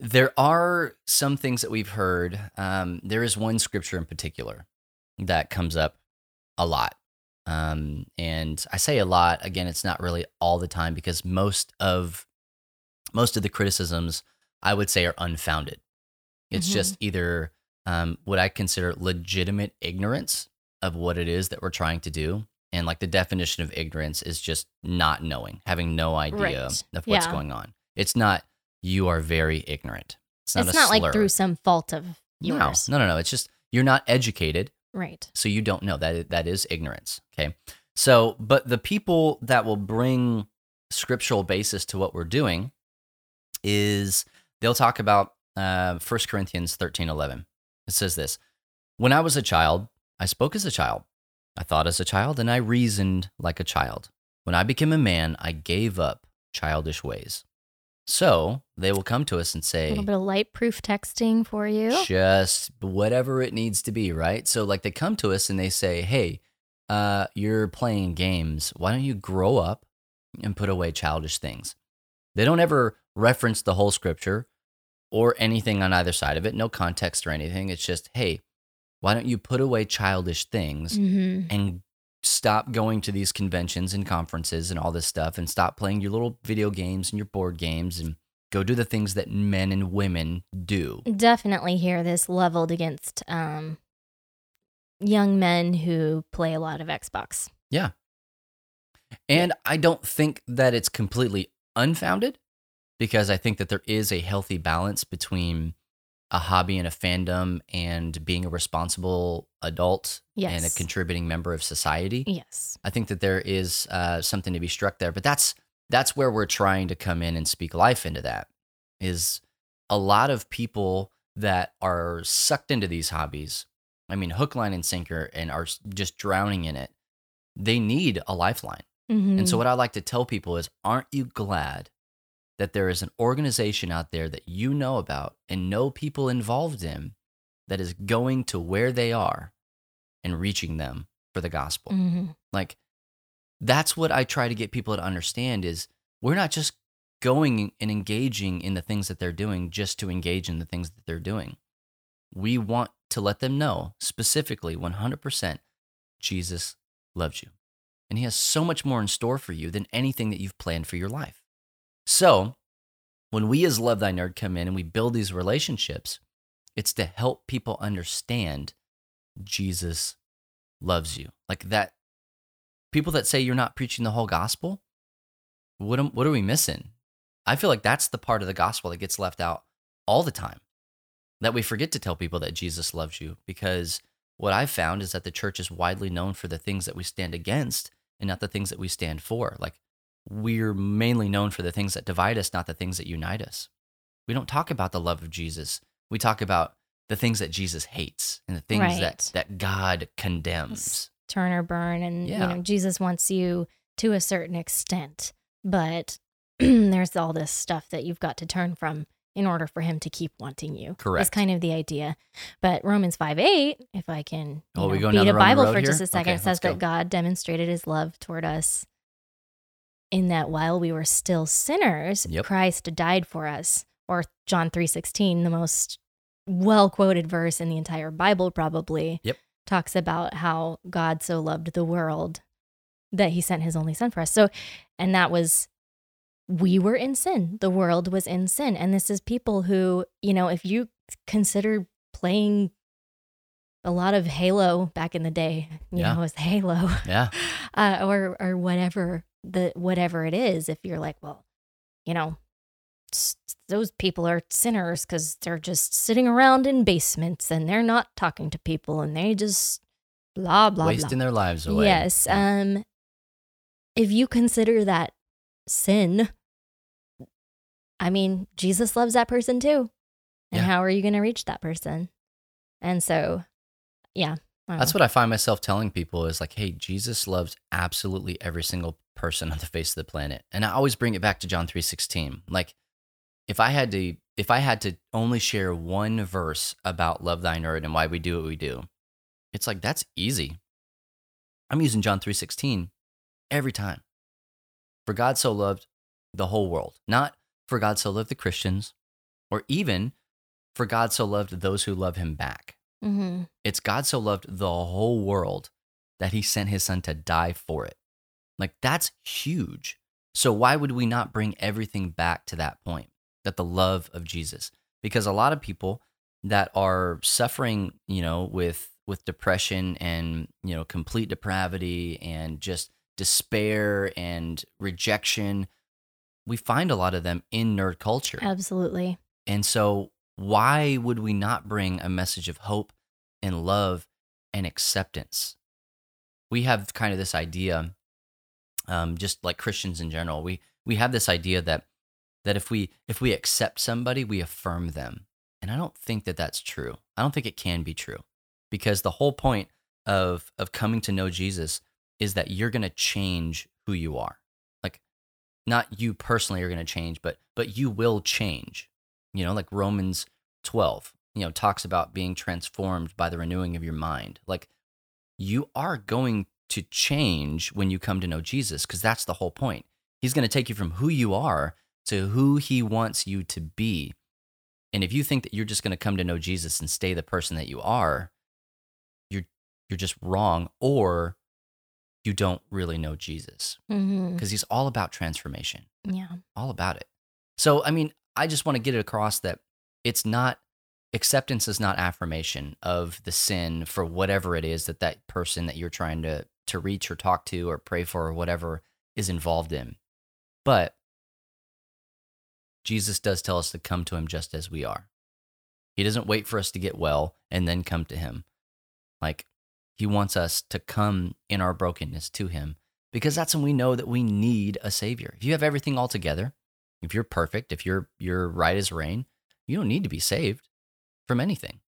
There are some things that we've heard. There is one scripture in particular that comes up a lot. And I say a lot, again, it's not really all the time because most of the criticisms I would say are unfounded. It's just either what I consider legitimate ignorance of what it is that we're trying to do. And like the definition of ignorance is just not knowing, having no idea of what's going on. It's not, you are very ignorant. It's not slur. Like through some fault of yours. No. It's just, you're not educated. Right. So you don't know. That is ignorance. Okay. So, but the people that will bring scriptural basis to what we're doing is they'll talk about 1 Corinthians 13:11. It says this, when I was a child, I spoke as a child. I thought as a child, and I reasoned like a child. When I became a man, I gave up childish ways. So they will come to us and say, a little bit of light proof texting for you. Just whatever it needs to be, right? So like they come to us and they say, hey, you're playing games. Why don't you grow up and put away childish things? They don't ever reference the whole scripture or anything on either side of it. No context or anything. It's just, hey, why don't you put away childish things and stop going to these conventions and conferences and all this stuff, and stop playing your little video games and your board games, and go do the things that men and women do. Definitely hear this leveled against young men who play a lot of Xbox. Yeah. And I don't think that it's completely unfounded, because I think that there is a healthy balance between a hobby and a fandom and being a responsible adult and a contributing member of society. Yes. I think that there is something to be struck there, but that's where we're trying to come in and speak life into that, is a lot of people that are sucked into these hobbies. I mean, hook, line, and sinker, and are just drowning in it. They need a lifeline. Mm-hmm. And so what I like to tell people is, aren't you glad that there is an organization out there that you know about and know people involved in that is going to where they are and reaching them for the gospel? Mm-hmm. Like, that's what I try to get people to understand, is we're not just going and engaging in the things that they're doing just to engage in the things that they're doing. We want to let them know specifically 100% Jesus loves you. And he has so much more in store for you than anything that you've planned for your life. So when we as Love Thy Nerd come in and we build these relationships, it's to help people understand Jesus loves you. Like that, people that say you're not preaching the whole gospel, what are we missing? I feel like that's the part of the gospel that gets left out all the time, that we forget to tell people that Jesus loves you, because what I've found is that the church is widely known for the things that we stand against and not the things that we stand for. Like, we're mainly known for the things that divide us, not the things that unite us. We don't talk about the love of Jesus. We talk about the things that Jesus hates and the things that God condemns. Turn or burn. And Jesus wants you to a certain extent, but there's all this stuff that you've got to turn from in order for him to keep wanting you. Correct. That's kind of the idea. But Romans 5:8, if I can beat a Bible for just a second, it says that God demonstrated his love toward us in that while we were still sinners, Christ died for us. Or John 3:16, the most well-quoted verse in the entire Bible probably, talks about how God so loved the world that he sent his only son for us. So, and that was... we were in sin. The world was in sin. And this is people who, you know, if you consider playing a lot of Halo back in the day, you know, it was Halo. Yeah. Or whatever it is, if you're like, well, you know, those people are sinners because they're just sitting around in basements and they're not talking to people and they just blah, blah, wasting their lives away. Yes. Yeah. If you consider that sin, I mean, Jesus loves that person too. And how are you going to reach that person? And so, that's what I find myself telling people is like, hey, Jesus loves absolutely every single person on the face of the planet. And I always bring it back to John 3:16. Like if I had to only share one verse about Love Thy Nerd and why we do what we do, it's like, that's easy. I'm using John 3:16 every time. For God so loved the whole world, not for God so loved the Christians, or even for God so loved those who love him back. Mm-hmm. It's God so loved the whole world that he sent his son to die for it. Like, that's huge. So why would we not bring everything back to that point, that the love of Jesus? Because a lot of people that are suffering, you know, with depression and, you know, complete depravity and just despair and rejection, we find a lot of them in nerd culture. Absolutely. And so why would we not bring a message of hope and love and acceptance? We have kind of this idea, just like Christians in general, we have this idea that if we accept somebody, we affirm them. And I don't think that that's true. I don't think it can be true, because the whole point of coming to know Jesus is that you're going to change who you are. Like, not you personally are going to change, but you will change. You know, like Romans 12, you know, talks about being transformed by the renewing of your mind. Like, you are going to change when you come to know Jesus, because that's the whole point. He's going to take you from who you are to who he wants you to be. And if you think that you're just going to come to know Jesus and stay the person that you are, you're just wrong, or you don't really know Jesus, because he's all about transformation. Yeah. All about it. So, I mean, I just want to get it across that it's not, acceptance is not affirmation of the sin for whatever it is that person that you're trying to reach or talk to or pray for or whatever is involved in. But Jesus does tell us to come to him just as we are. He doesn't wait for us to get well and then come to him. Like, he wants us to come in our brokenness to him, because that's when we know that we need a savior. If you have everything all together, if you're perfect, if you're right as rain, you don't need to be saved from anything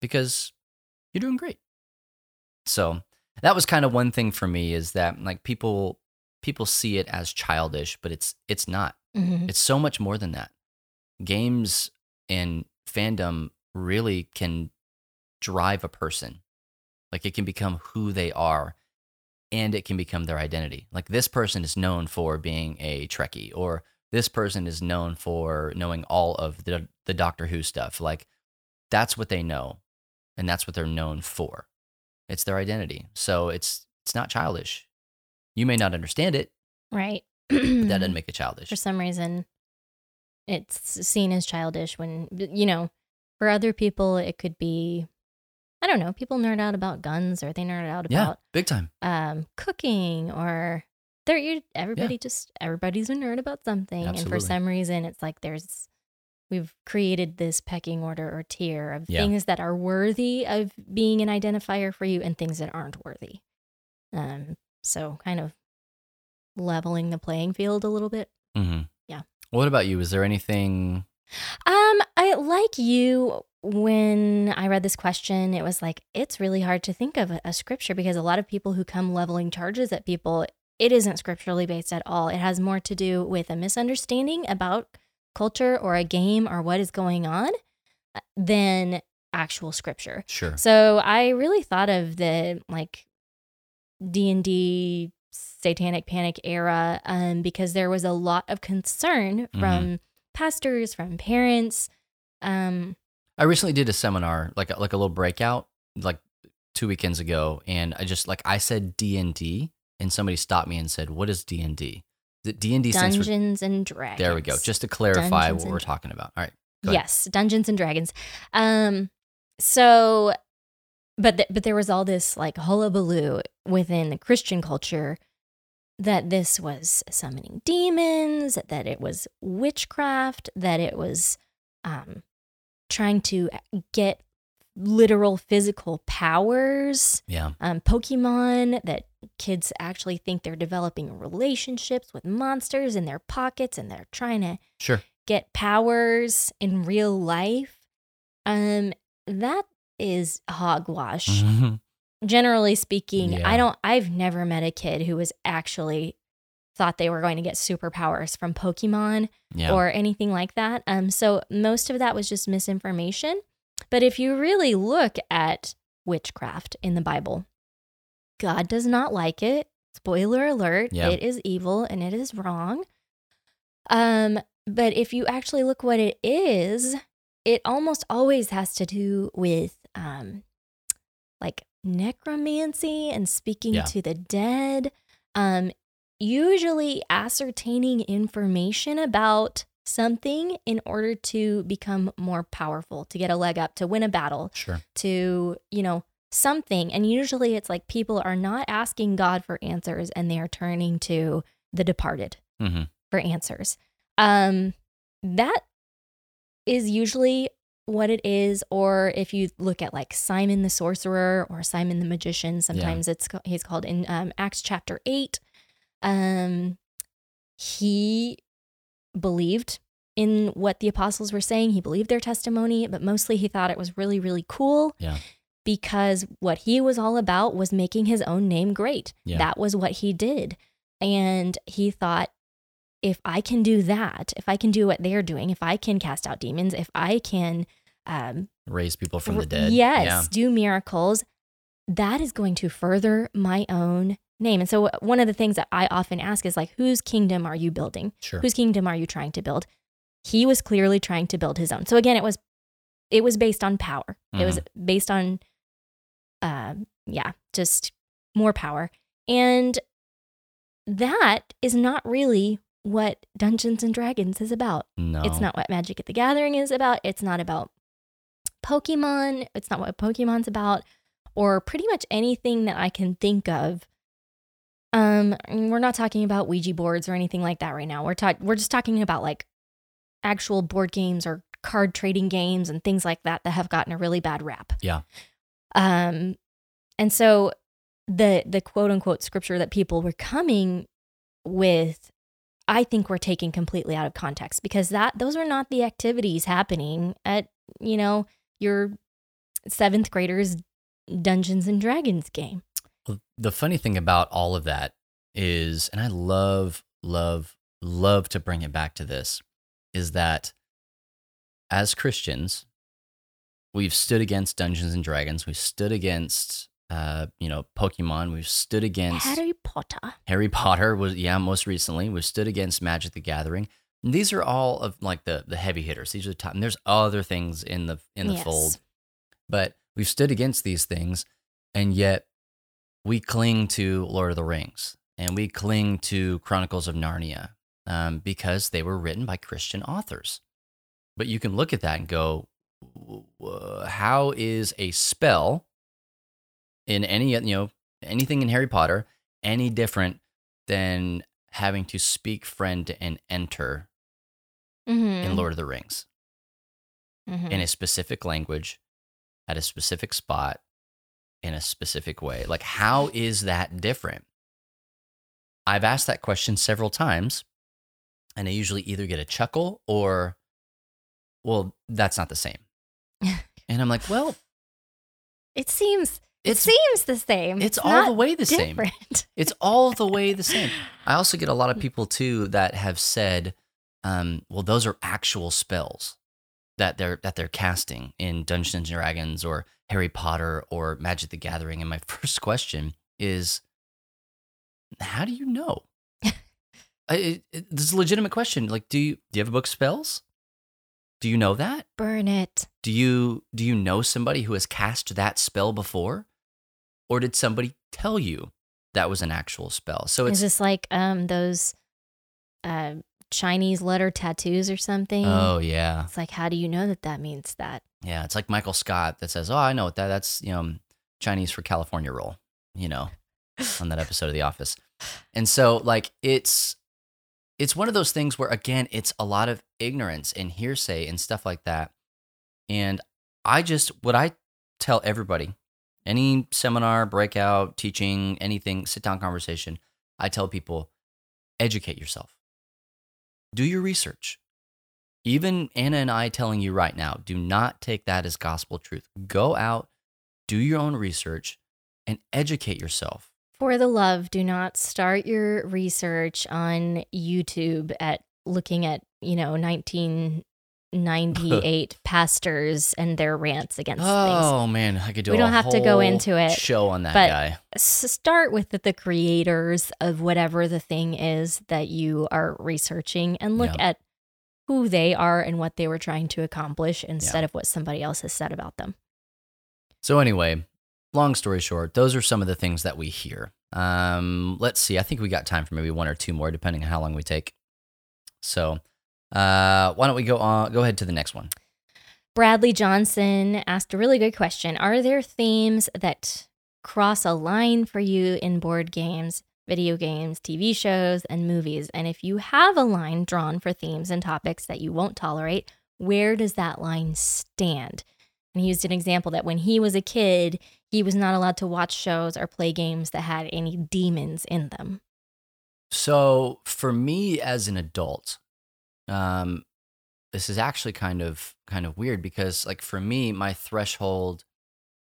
because you're doing great. So that was kind of one thing for me, is that like people see it as childish, but it's not. Mm-hmm. It's so much more than that. Games and fandom really can drive a person. Like, it can become who they are, and it can become their identity. Like, this person is known for being a Trekkie, or this person is known for knowing all of the Doctor Who stuff. Like, that's what they know, and that's what they're known for. It's their identity. So it's not childish. You may not understand it. Right. But that doesn't make it childish. For some reason, it's seen as childish when, you know, for other people, it could be... I don't know, people nerd out about guns, or they nerd out about big time cooking, or everybody's a nerd about something. Absolutely. And for some reason it's like we've created this pecking order or tier of things that are worthy of being an identifier for you and things that aren't worthy. So kind of leveling the playing field a little bit. Mm-hmm. Yeah. What about you? Is there anything... I like you... When I read this question, it was like, it's really hard to think of a scripture, because a lot of people who come leveling charges at people, it isn't scripturally based at all. It has more to do with a misunderstanding about culture or a game or what is going on than actual scripture. Sure. So I really thought of the like D&D satanic panic era because there was a lot of concern from pastors, from parents. I recently did a seminar, like a little breakout, like 2 weekends ago, and I said D&D, and somebody stopped me and said, "What is D&D?" The D&D stands for Dungeons and Dragons. There we go. Just to clarify what we're talking about. All right. Yes, Dungeons and Dragons. So, but there was all this like hullabaloo within the Christian culture that this was summoning demons, that it was witchcraft, that it was trying to get literal physical powers. Yeah. Pokemon, that kids actually think they're developing relationships with monsters in their pockets and they're trying to get powers in real life. That is hogwash. Generally speaking, yeah. I've never met a kid who was actually thought they were going to get superpowers from Pokemon or anything like that. So most of that was just misinformation. But if you really look at witchcraft in the Bible, God does not like it. Spoiler alert, it is evil and it is wrong. But if you actually look what it is, it almost always has to do with like necromancy and speaking to the dead, usually ascertaining information about something in order to become more powerful, to get a leg up, to win a battle, to, something. And usually it's like people are not asking God for answers and they are turning to the departed for answers. That is usually what it is. Or if you look at like Simon the sorcerer or Simon the magician, sometimes he's called in Acts chapter 8. He believed in what the apostles were saying. He believed their testimony, but mostly he thought it was really, really cool because what he was all about was making his own name great. Yeah. That was what he did. And he thought, if I can do that, if I can do what they're doing, if I can cast out demons, if I can raise people from the dead, do miracles, that is going to further my own name. And so one of the things that I often ask is like, whose kingdom are you building? Sure. Whose kingdom are you trying to build? He was clearly trying to build his own. So again, it was based on power. Mm-hmm. It was based on, just more power. And that is not really what Dungeons and Dragons is about. No. It's not what Magic the Gathering is about. It's not about Pokemon. It's not what Pokemon's about, or pretty much anything that I can think of. We're not talking about Ouija boards or anything like that right now. We're just talking about like actual board games or card trading games and things like that that have gotten a really bad rap. Yeah. And so the quote unquote scripture that people were coming with, I think we're taking completely out of context, because those are not the activities happening at, your 7th grader's Dungeons and Dragons game. The funny thing about all of that is, and I love, love, love to bring it back to this, is that as Christians, we've stood against Dungeons and Dragons. We've stood against, Pokemon. We've stood against Harry Potter. Harry Potter was, most recently. We've stood against Magic the Gathering. And these are all of like the heavy hitters. These are the top. And there's other things in the fold, but we've stood against these things, and yet we cling to Lord of the Rings and we cling to Chronicles of Narnia because they were written by Christian authors. But you can look at that and go, how is a spell in any, anything in Harry Potter any different than having to speak friend and enter in Lord of the Rings in a specific language at a specific spot in a specific way? Like, how is that different? I've asked that question several times, and I usually either get a chuckle or, well, that's not the same. And I'm like, well, it seems the same. It's all the way the different. Same. It's all the way the same. I also get a lot of people too that have said, well, those are actual spells that they're casting in Dungeons and Dragons or Harry Potter or Magic the Gathering. And my first question is, how do you know? This is a legitimate question. Like, do you have a book of spells? Do you know that? Burn it. Do you know somebody who has cast that spell before, or did somebody tell you that was an actual spell? So it's just like those Chinese letter tattoos or something. Oh yeah. It's like, how do you know that means that? Yeah, it's like Michael Scott that says, "Oh, I know what that's Chinese for California roll," on that episode of The Office. And so like it's one of those things where, again, it's a lot of ignorance and hearsay and stuff like that. And I tell everybody, any seminar, breakout, teaching, anything, sit-down conversation, I tell people, educate yourself. Do your research. Even Anna and I telling you right now, do not take that as gospel truth. Go out, do your own research, and educate yourself. For the love, do not start your research on YouTube at looking at, 1998 pastors and their rants against things. Oh, man, I could do we a don't have whole to go into it, show on that but guy. Start with the creators of whatever the thing is that you are researching and look at who they are and what they were trying to accomplish instead of what somebody else has said about them. So anyway, long story short, those are some of the things that we hear. Let's see. I think we got time for maybe one or two more, depending on how long we take. So why don't we go ahead to the next one? Bradley Johnson asked a really good question. Are there themes that cross a line for you in board games, video games, TV shows, and movies? And if you have a line drawn for themes and topics that you won't tolerate, where does that line stand? And he used an example that when he was a kid, he was not allowed to watch shows or play games that had any demons in them. So for me as an adult, this is actually kind of weird because, like, for me, my threshold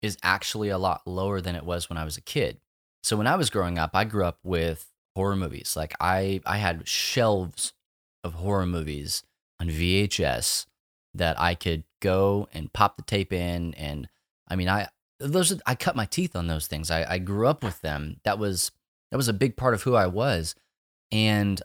is actually a lot lower than it was when I was a kid. So when I was growing up, I grew up with horror movies. Like I had shelves of horror movies on VHS that I could go and pop the tape in. And I mean, I cut my teeth on those things. I grew up with them. That was a big part of who I was. And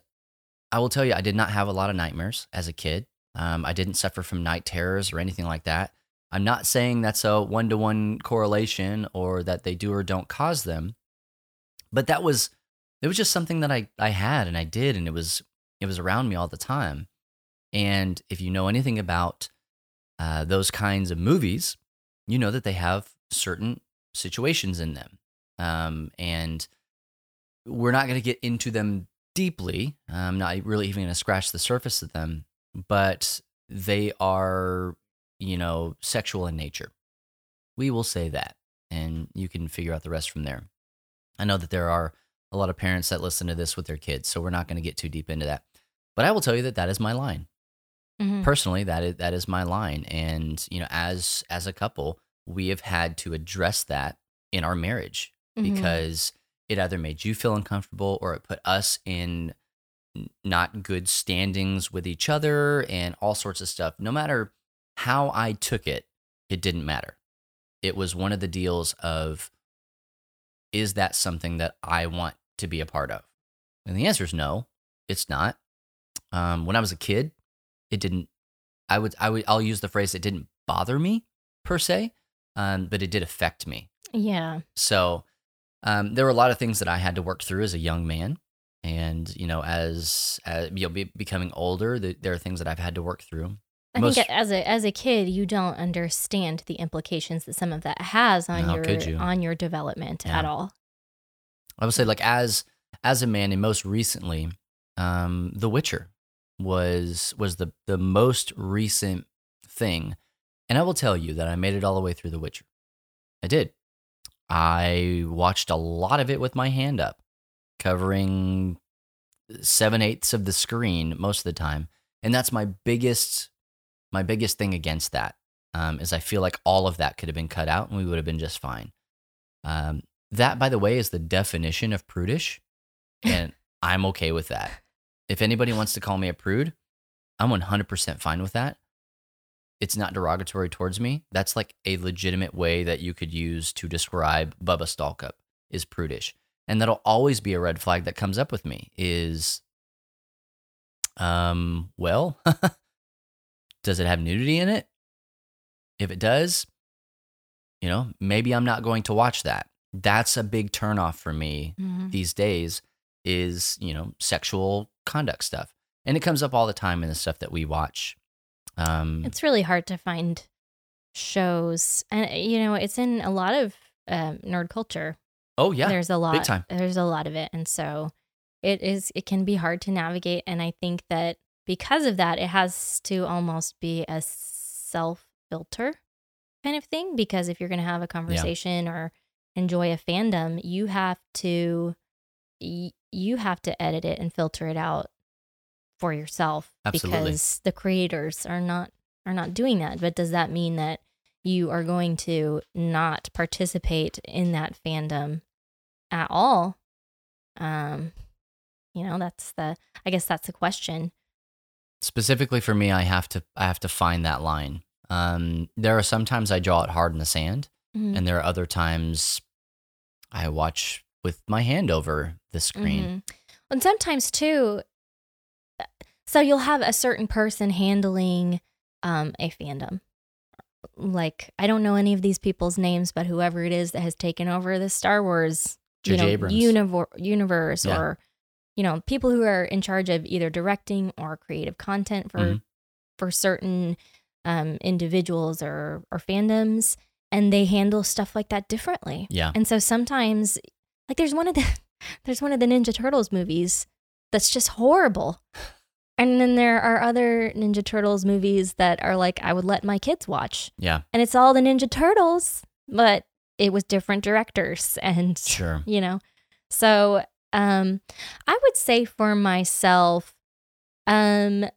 I will tell you, I did not have a lot of nightmares as a kid. I didn't suffer from night terrors or anything like that. I'm not saying that's a one-to-one correlation or that they do or don't cause them, but it was just something that I had and I did, and it was around me all the time. And if you know anything about those kinds of movies, you know that they have certain situations in them. And we're not going to get into them deeply. I'm not really even going to scratch the surface of them, but they are, sexual in nature. We will say that, and you can figure out the rest from there. I know that there are a lot of parents that listen to this with their kids, so we're not going to get too deep into that. But I will tell you that is my line. Mm-hmm. Personally, that is my line. And, as a couple, we have had to address that in our marriage because it either made you feel uncomfortable or it put us in not good standings with each other and all sorts of stuff. No matter how I took it, it didn't matter. It was one of the deals of, is that something that I want to be a part of? And the answer is no, it's not. When I was a kid, it didn't, I'll use the phrase, it didn't bother me per se, but it did affect me. Yeah. So there were a lot of things that I had to work through as a young man. And, as becoming older, there are things that I've had to work through. I think as a kid, you don't understand the implications that some of that has on your development at all. I would say, like, as a man, and most recently, The Witcher was the most recent thing. And I will tell you that I made it all the way through The Witcher. I did. I watched a lot of it with my hand up, covering 7/8 of the screen most of the time. And that's my biggest thing against that, is I feel like all of that could have been cut out and we would have been just fine. That, by the way, is the definition of prudish. And I'm okay with that. If anybody wants to call me a prude, I'm 100% fine with that. It's not derogatory towards me. That's like a legitimate way that you could use to describe Bubba Stallcup is prudish. And that'll always be a red flag that comes up with me is, well, does it have nudity in it? If it does, you know, maybe I'm not going to watch that. That's a big turnoff for me these days is, you know, sexual conduct stuff. And it comes up all the time in the stuff that we watch. It's really hard to find shows, and you know it's in a lot of nerd culture. Oh yeah, there's a lot. Big time. There's a lot of it, and so it is. It can be hard to navigate, and I think that because of that, it has to almost be a self-filter kind of thing. Because if you're going to have a conversation or enjoy a fandom, you have to edit it and filter it out for yourself. Absolutely. Because the creators are not doing that. But does that mean that you are going to not participate in that fandom at all? You know, I guess that's the question. Specifically for me, I have to find that line. There are sometimes I draw it hard in the sand, and there are other times I watch with my hand over the screen. And sometimes too, so you'll have a certain person handling a fandom. Like, I don't know any of these people's names, but whoever it is that has taken over the Star Wars universe or, you know, people who are in charge of either directing or creative content for certain individuals or fandoms, and they handle stuff like that differently. Yeah. And so sometimes, like, there's one of the Ninja Turtles movies that's just horrible. And then there are other Ninja Turtles movies that are like, I would let my kids watch. Yeah. And it's all the Ninja Turtles, but it was different directors and, you know. So I would say for myself, you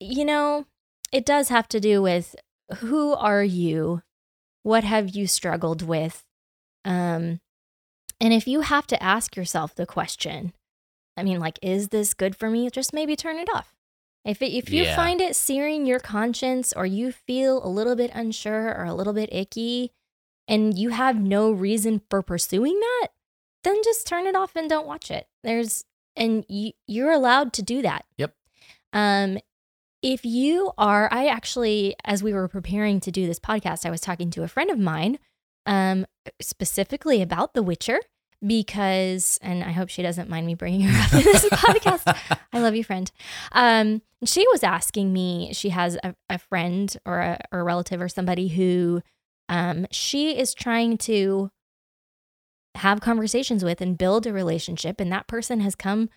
know, it does have to do with who are you? What have you struggled with? And if you have to ask yourself the question, I mean, like, is this good for me? Just maybe turn it off. If you find it searing your conscience, or you feel a little bit unsure or a little bit icky, and you have no reason for pursuing that, then just turn it off and don't watch it. You're allowed to do that. Yep. If you are, I actually, as we were preparing to do this podcast, I was talking to a friend of mine, specifically about The Witcher. Because, and I hope she doesn't mind me bringing her up in this podcast. I love you, friend. She was asking me, she has a friend or a relative or somebody who she is trying to have conversations with and build a relationship. And that person has come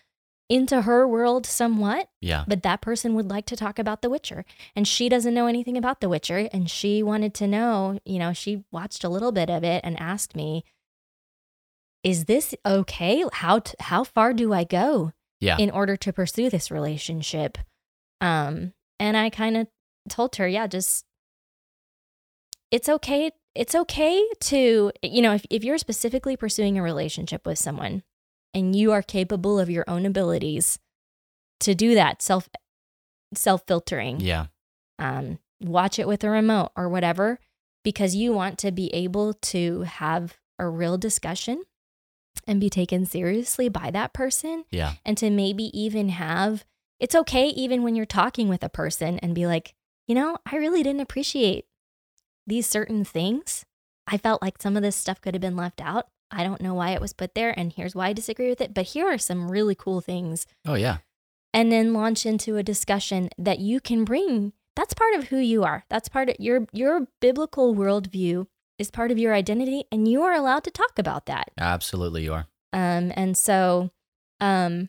into her world somewhat. Yeah. But that person would like to talk about The Witcher. And she doesn't know anything about The Witcher. And she wanted to know, you know, she watched a little bit of it and asked me, is this okay? How far do I go in order to pursue this relationship? And I kind of told her, just it's okay. It's okay to, you know, if you're specifically pursuing a relationship with someone and you are capable of your own abilities to do that self-filtering. Yeah. Watch it with a remote or whatever, because you want to be able to have a real discussion and be taken seriously by that person. Yeah. And to maybe even have, it's okay even when you're talking with a person and be like, you know, I really didn't appreciate these certain things. I felt like some of this stuff could have been left out. I don't know why it was put there, and here's why I disagree with it, but here are some really cool things. Oh, yeah. And then launch into a discussion that you can bring. That's part of who you are. That's part of your biblical worldview. Is part of your identity, and you are allowed to talk about that. Absolutely, you are. And so I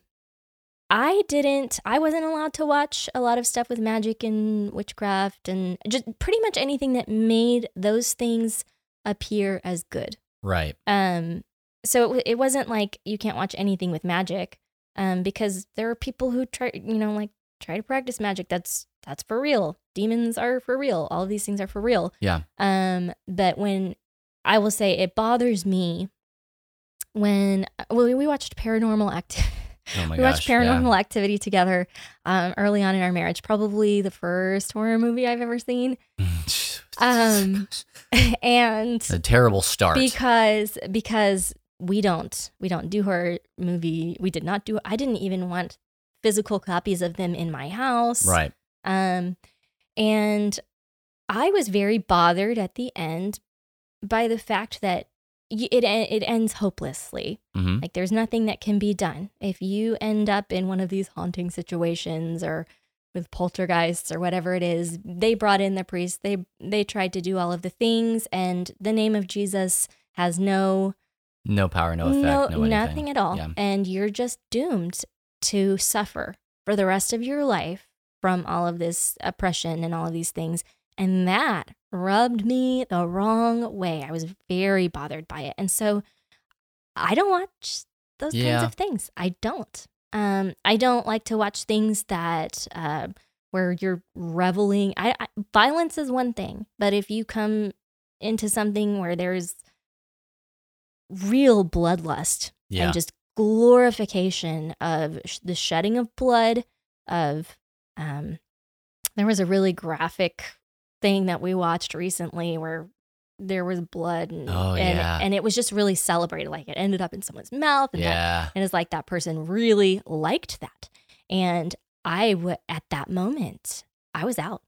wasn't allowed to watch a lot of stuff with magic and witchcraft and just pretty much anything that made those things appear as good. Right. So it wasn't like you can't watch anything with magic, because there are people who try to practice magic. That's for real. Demons are for real. All of these things are for real. Yeah. But when I will say it bothers me when we watched Paranormal Activity. We watched Paranormal Activity together early on in our marriage. Probably the first horror movie I've ever seen. And a terrible start because we don't do horror movie. We did not do. I didn't even want physical copies of them in my house. Right. And I was very bothered at the end by the fact that it ends hopelessly. Mm-hmm. Like there's nothing that can be done. If you end up in one of these haunting situations or with poltergeists or whatever it is, they brought in the priest. They tried to do all of the things, and the name of Jesus has no power, no effect, no nothing at all. Yeah. And you're just doomed to suffer for the rest of your life from all of this oppression and all of these things. And that rubbed me the wrong way. I was very bothered by it. And so I don't watch those kinds of things. I don't. I don't like to watch things that where you're reveling. Violence is one thing, but if you come into something where there's real bloodlust and just glorification of the shedding of blood, of there was a really graphic thing that we watched recently where there was blood and it was just really celebrated. Like it ended up in someone's mouth and it's like that person really liked that. And at that moment, I was out.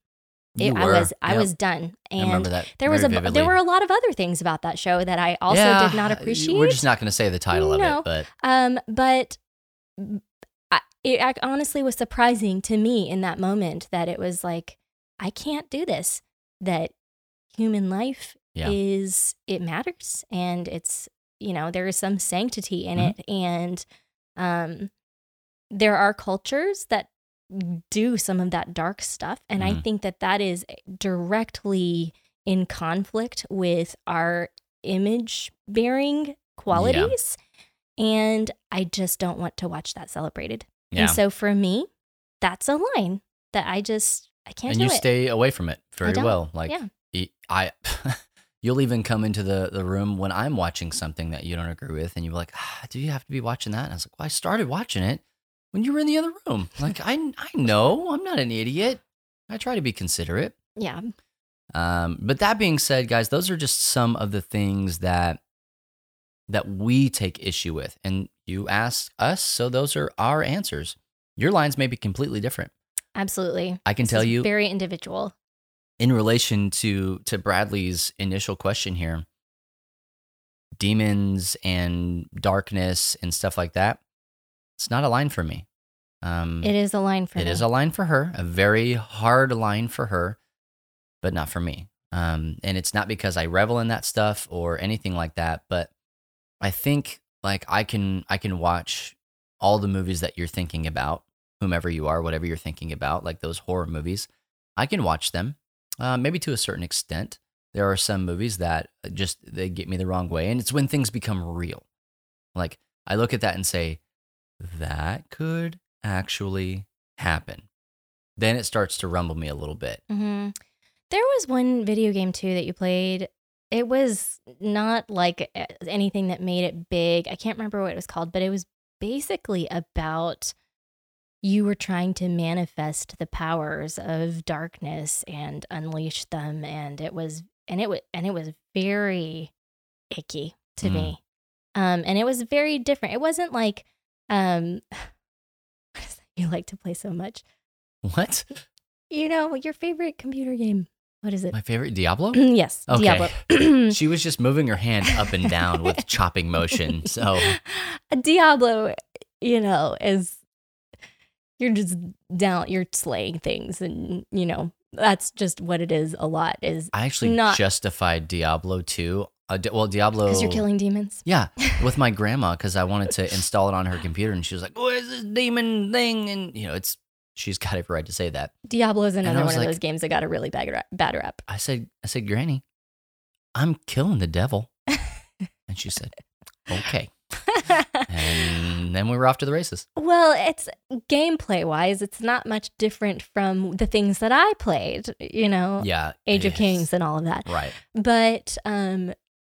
I was done. And there were a lot of other things about that show that I also did not appreciate. We're just not going to say the title of it, but it honestly was surprising to me in that moment that it was like, I can't do this. That human life it matters, and it's, you know, there is some sanctity in it, and there are cultures that do some of that dark stuff, and I think that is directly in conflict with our image-bearing qualities, and I just don't want to watch that celebrated. Yeah. And so for me, that's a line that I can't do it. And you stay away from it very well. Like you'll even come into the room when I'm watching something that you don't agree with, and you're like, do you have to be watching that? And I was like, well, I started watching it when you were in the other room. Like, I know. I'm not an idiot. I try to be considerate. Yeah. But that being said, guys, those are just some of the things that we take issue with. And you ask us, so those are our answers. Your lines may be completely different. Absolutely. I can tell you. Very individual. In relation to Bradley's initial question here, demons and darkness and stuff like that, it's not a line for me. It is a line for her. It is a line for her, a very hard line for her, but not for me. And it's not because I revel in that stuff or anything like that, but I think like I can watch all the movies that you're thinking about, whomever you are, whatever you're thinking about, like those horror movies, I can watch them, maybe to a certain extent. There are some movies that just, they get me the wrong way, and it's when things become real. Like I look at that and say, that could actually happen. Then it starts to rumble me a little bit. Mm-hmm. There was one video game too that you played. It was not like anything that made it big. I can't remember what it was called, but it was basically about you were trying to manifest the powers of darkness and unleash them, and it was very icky to me. And it was very different. It wasn't like what is that you like to play so much? What? You know, your favorite computer game. What is it? My favorite? Diablo? Yes, okay. Diablo. She was just moving her hand up and down with chopping motion, so. Diablo, you know, is, you're just down, you're slaying things, and, you know, that's just what it is a lot. Is I actually justified Diablo 2. Well, Diablo. Because you're killing demons? Yeah, with my grandma, because I wanted to install it on her computer, and she was like, what is this demon thing? And, you know, she's got every right to say that. Diablo is another one of those games that got a really bad rap. I said, Granny, I'm killing the devil. And she said, okay. And then we were off to the races. Well, it's gameplay-wise, it's not much different from the things that I played, you know, Age of Kings and all of that. Right. But,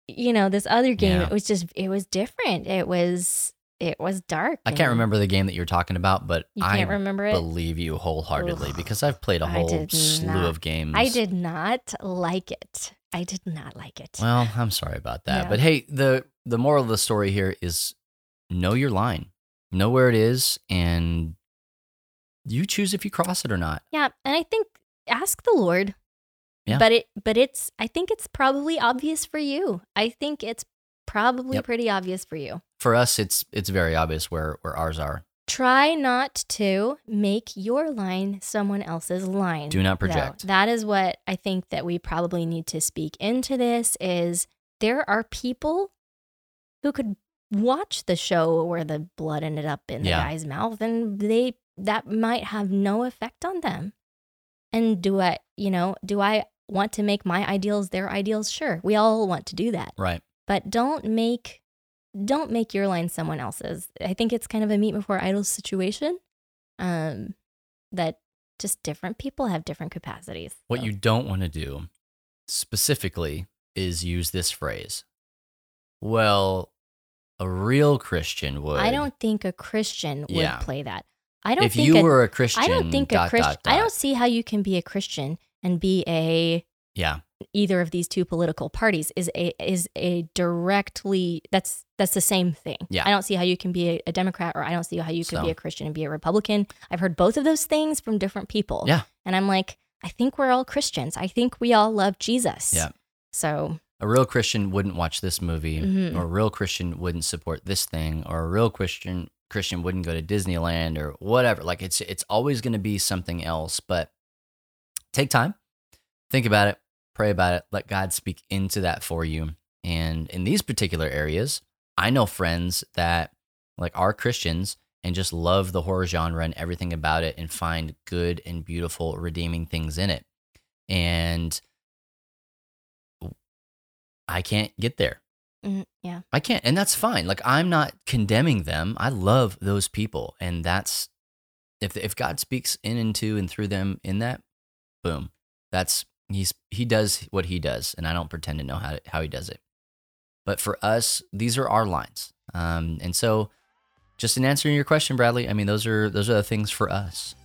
you know, this other game, it was different. It was It was dark. I can't remember the game that you were talking about, but I believe you wholeheartedly because I've played a whole slew of games. I did not like it. I did not like it. Well, I'm sorry about that. Yeah. But hey, the moral of the story here is know your line. Know where it is, and you choose if you cross it or not. Yeah, and I think ask the Lord. Yeah. But it's I think it's probably obvious for you. I think it's probably pretty obvious for you. For us, it's very obvious where ours are. Try not to make your line someone else's line. Do not project. That is what I think that we probably need to speak into this is there are people who could watch the show where the blood ended up in the guy's mouth, and that might have no effect on them. And do I want to make my ideals their ideals? Sure. We all want to do that. Right. But don't make your line someone else's. I think it's kind of a meet before idols situation that just different people have different capacities. So. What you don't want to do specifically is use this phrase. Well, a real Christian would. I don't think a Christian would play that. I don't. If think you were a Christian, I don't think a Christian. I don't see how you can be a Christian and be a either of these two political parties is a directly that's the same thing. Yeah. I don't see how you can be a Democrat, or I don't see how you could be a Christian and be a Republican. I've heard both of those things from different people. Yeah. And I'm like, I think we're all Christians. I think we all love Jesus. Yeah. So a real Christian wouldn't watch this movie, or a real Christian wouldn't support this thing, or a real Christian wouldn't go to Disneyland or whatever. Like it's always going to be something else, but take time, think about it. Pray about it. Let God speak into that for you. And in these particular areas, I know friends that like are Christians and just love the horror genre and everything about it and find good and beautiful, redeeming things in it. And I can't get there. Yeah. I can't. And that's fine. Like I'm not condemning them. I love those people. And that's if God speaks in and to and through them in that, boom, that's He does what he does, and I don't pretend to know how he does it. But for us, these are our lines. And so just in answering your question, Bradley, I mean, those are the things for us.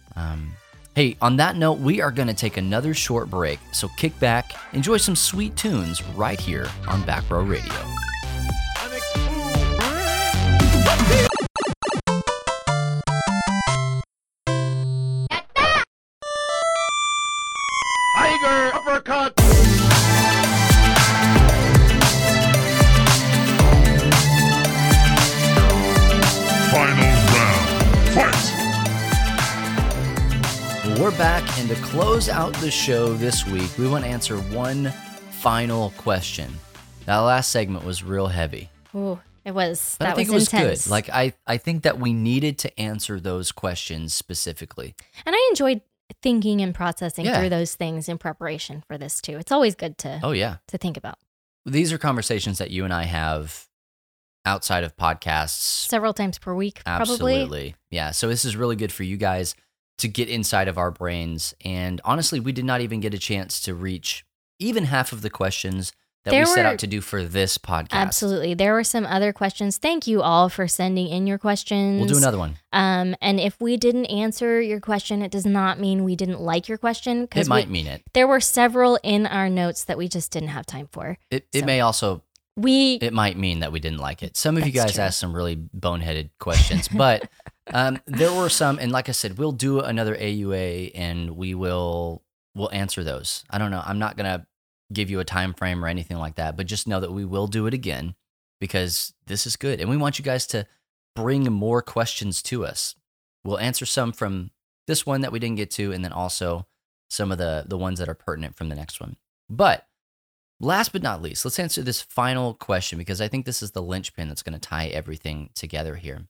Hey, on that note, we are going to take another short break. So kick back, enjoy some sweet tunes right here on Backrow Radio. Back, and to close out the show this week, we want to answer one final question. That last segment was real heavy. Ooh, it was. But I think it was intense. Good. Like I think that we needed to answer those questions specifically. And I enjoyed thinking and processing through those things in preparation for this too. It's always good to to think about. These are conversations that you and I have outside of podcasts several times per week. Absolutely. Probably. Yeah. So this is really good for you guys to get inside of our brains. And honestly, we did not even get a chance to reach even half of the questions that we set out to do for this podcast. Absolutely. There were some other questions. Thank you all for sending in your questions. We'll do another one. And if we didn't answer your question, it does not mean we didn't like your question. It might mean it. There were several in our notes that we just didn't have time for. It may also... It might mean that we didn't like it. Some of you guys asked some really boneheaded questions, but there were some, and like I said, we'll do another AUA and we'll answer those. I don't know. I'm not going to give you a time frame or anything like that, but just know that we will do it again because this is good. And we want you guys to bring more questions to us. We'll answer some from this one that we didn't get to, and then also some of the ones that are pertinent from the next one. But last but not least, let's answer this final question because I think this is the linchpin that's going to tie everything together here.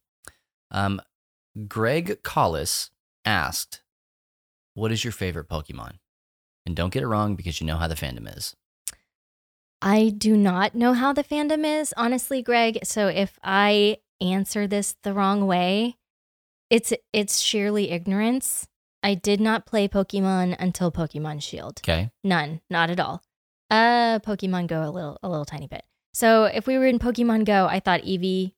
Greg Collis asked, what is your favorite Pokemon? And don't get it wrong because you know how the fandom is. I do not know how the fandom is, honestly, Greg. So if I answer this the wrong way, it's sheerly ignorance. I did not play Pokemon until Pokemon Shield. Okay. None. Not at all. Pokemon Go a little tiny bit. So if we were in Pokemon Go, I thought Eevee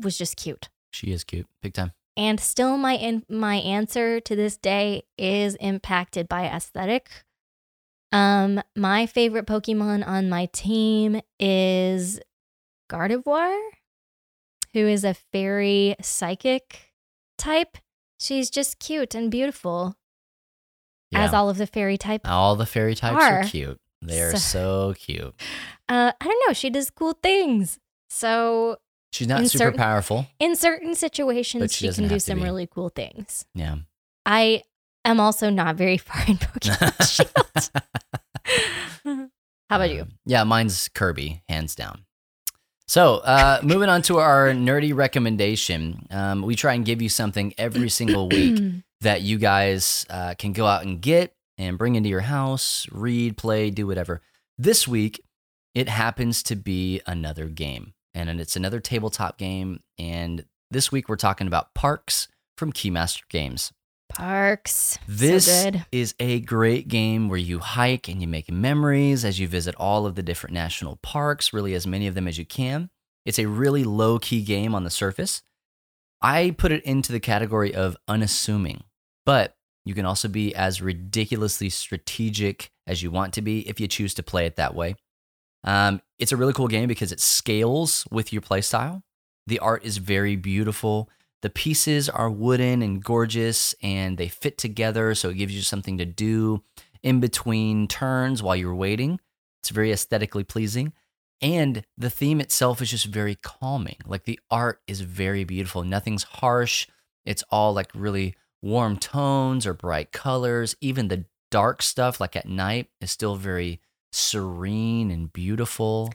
was just cute. She is cute, big time. And still my answer to this day is impacted by aesthetic. My favorite Pokemon on my team is Gardevoir, who is a fairy psychic type. She's just cute and beautiful, yeah, as all of the fairy types All the fairy types are cute. They're so cute. I don't know. She does cool things. So she's not super powerful. In certain situations, she can do some really cool things. Yeah. I am also not very far in Pokemon Shield. How about you? Yeah, mine's Kirby, hands down. So moving on to our nerdy recommendation. We try and give you something every single week that you guys can go out and get and bring into your house, read, play, do whatever. This week, it happens to be another game, and it's another tabletop game. And this week, we're talking about Parks from Keymaster Games. Parks. This so good. Is a great game where you hike and you make memories as you visit all of the different national parks, really as many of them as you can. It's a really low-key game on the surface. I put it into the category of unassuming, but you can also be as ridiculously strategic as you want to be if you choose to play it that way. It's a really cool game because it scales with your playstyle. The art is very beautiful. The pieces are wooden and gorgeous, and they fit together, so it gives you something to do in between turns while you're waiting. It's very aesthetically pleasing. And the theme itself is just very calming. Like, the art is very beautiful. Nothing's harsh. It's all, like, really warm tones or bright colors. Even the dark stuff, like at night, is still very serene and beautiful.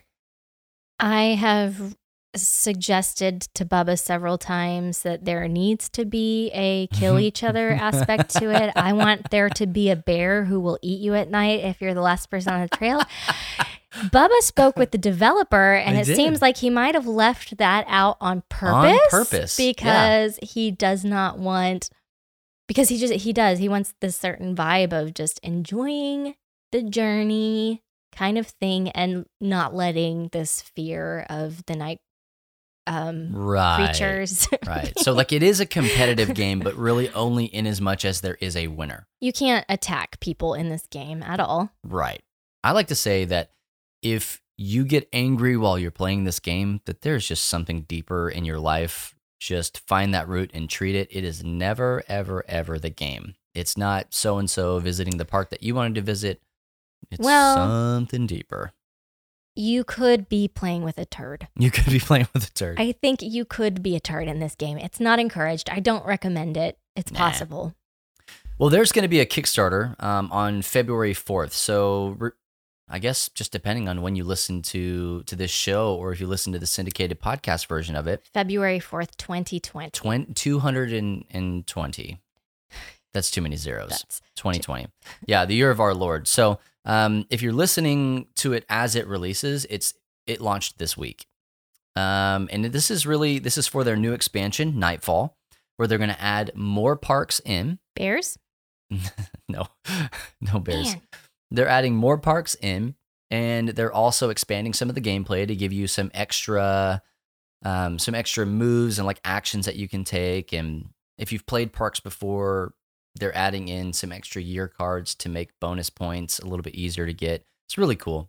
I have suggested to Bubba several times that there needs to be a kill each other aspect to it. I want there to be a bear who will eat you at night if you're the last person on the trail. Bubba spoke with the developer, and it seems like he might have left that out on purpose. On purpose. Because he does not want... Because he wants this certain vibe of just enjoying the journey kind of thing and not letting this fear of the night creatures. Right. So, like, it is a competitive game, but really only in as much as there is a winner. You can't attack people in this game at all. Right. I like to say that if you get angry while you're playing this game, that there's just something deeper in your life. Just find that root and treat it. It is never, ever, ever the game. It's not so-and-so visiting the park that you wanted to visit. It's something deeper. You could be playing with a turd. I think you could be a turd in this game. It's not encouraged. I don't recommend it. It's possible. Well, there's going to be a Kickstarter on February 4th. So I guess just depending on when you listen to this show, or if you listen to the syndicated podcast version of it. February 4th, 2020. 220. That's too many zeros. That's 2020. Yeah, the year of our Lord. So if you're listening to it as it releases, it launched this week. And this is for their new expansion, Nightfall, where they're going to add more parks in. Bears? No bears. Man. They're adding more parks in, and they're also expanding some of the gameplay to give you some extra moves and like actions that you can take. And if you've played parks before, they're adding in some extra year cards to make bonus points a little bit easier to get. It's really cool.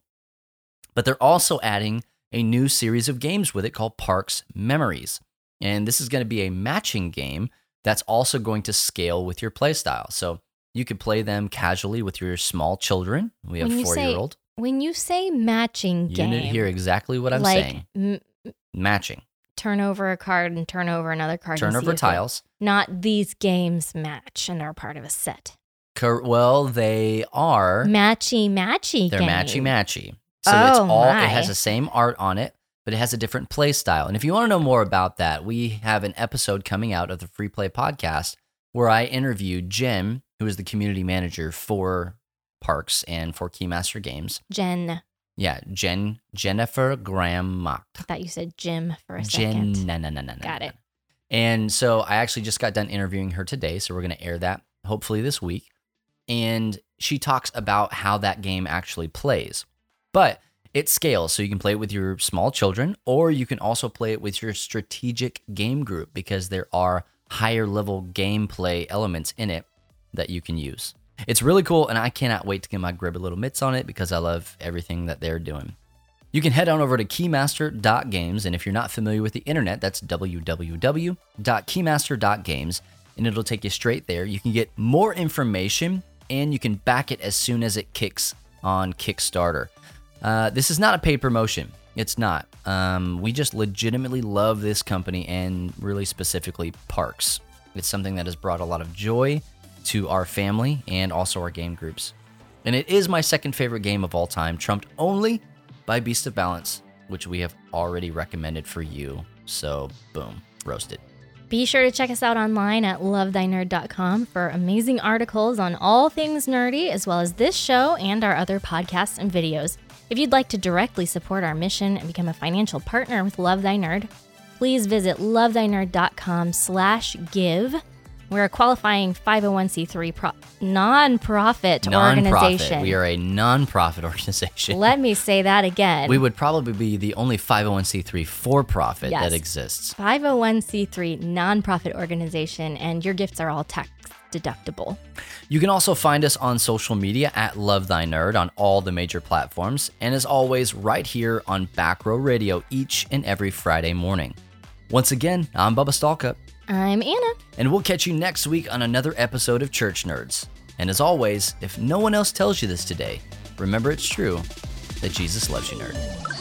But they're also adding a new series of games with it called Parks Memories. And this is going to be a matching game that's also going to scale with your playstyle. So you could play them casually with your small children. We have 4-year-old. When you say matching game, you didn't hear exactly what I'm saying. Matching. Turn over a card and turn over another card. Turn over tiles. Not these games match and are part of a set. Well, they are. Matchy-matchy game. They're matchy-matchy. So it's all. It has the same art on it, but it has a different play style. And if you want to know more about that, we have an episode coming out of the Free Play podcast where I interview Jen, who is the community manager for Parks and for Keymaster Games. Jen. Yeah, Jennifer Graham-Mock. I thought you said Jim for a second. Got it. And so I actually just got done interviewing her today, so we're going to air that hopefully this week. And she talks about how that game actually plays. But It scales, so you can play it with your small children, or you can also play it with your strategic game group because there are higher level gameplay elements in it that you can use. It's really cool, and I cannot wait to get my grubby little mitts on it because I love everything that they're doing. You can head on over to keymaster.games, and if you're not familiar with the internet, that's www.keymaster.games, and it'll take you straight there. You can get more information, and you can back it as soon as it kicks on Kickstarter. This is not a paid promotion. It's not. We just legitimately love this company and really specifically parks. It's something that has brought a lot of joy to our family and also our game groups. And it is my second favorite game of all time, trumped only by Beast of Balance, which we have already recommended for you. So, boom, roasted. Be sure to check us out online at lovethynerd.com for amazing articles on all things nerdy, as well as this show and our other podcasts and videos. If you'd like to directly support our mission and become a financial partner with Love Thy Nerd, please visit lovethynerd.com/give. We're a qualifying 501c3 nonprofit organization. We are a nonprofit organization. Let me say that again. We would probably be the only 501c3 for-profit that exists. 501c3 nonprofit organization, and your gifts are all tax deductible. You can also find us on social media at Love Thy Nerd on all the major platforms, and as always, right here on Backrow Radio each and every Friday morning. Once again, I'm Bubba Stalkup. I'm Anna. And we'll catch you next week on another episode of Church Nerds. And as always, if no one else tells you this today, remember it's true that Jesus loves you, nerd.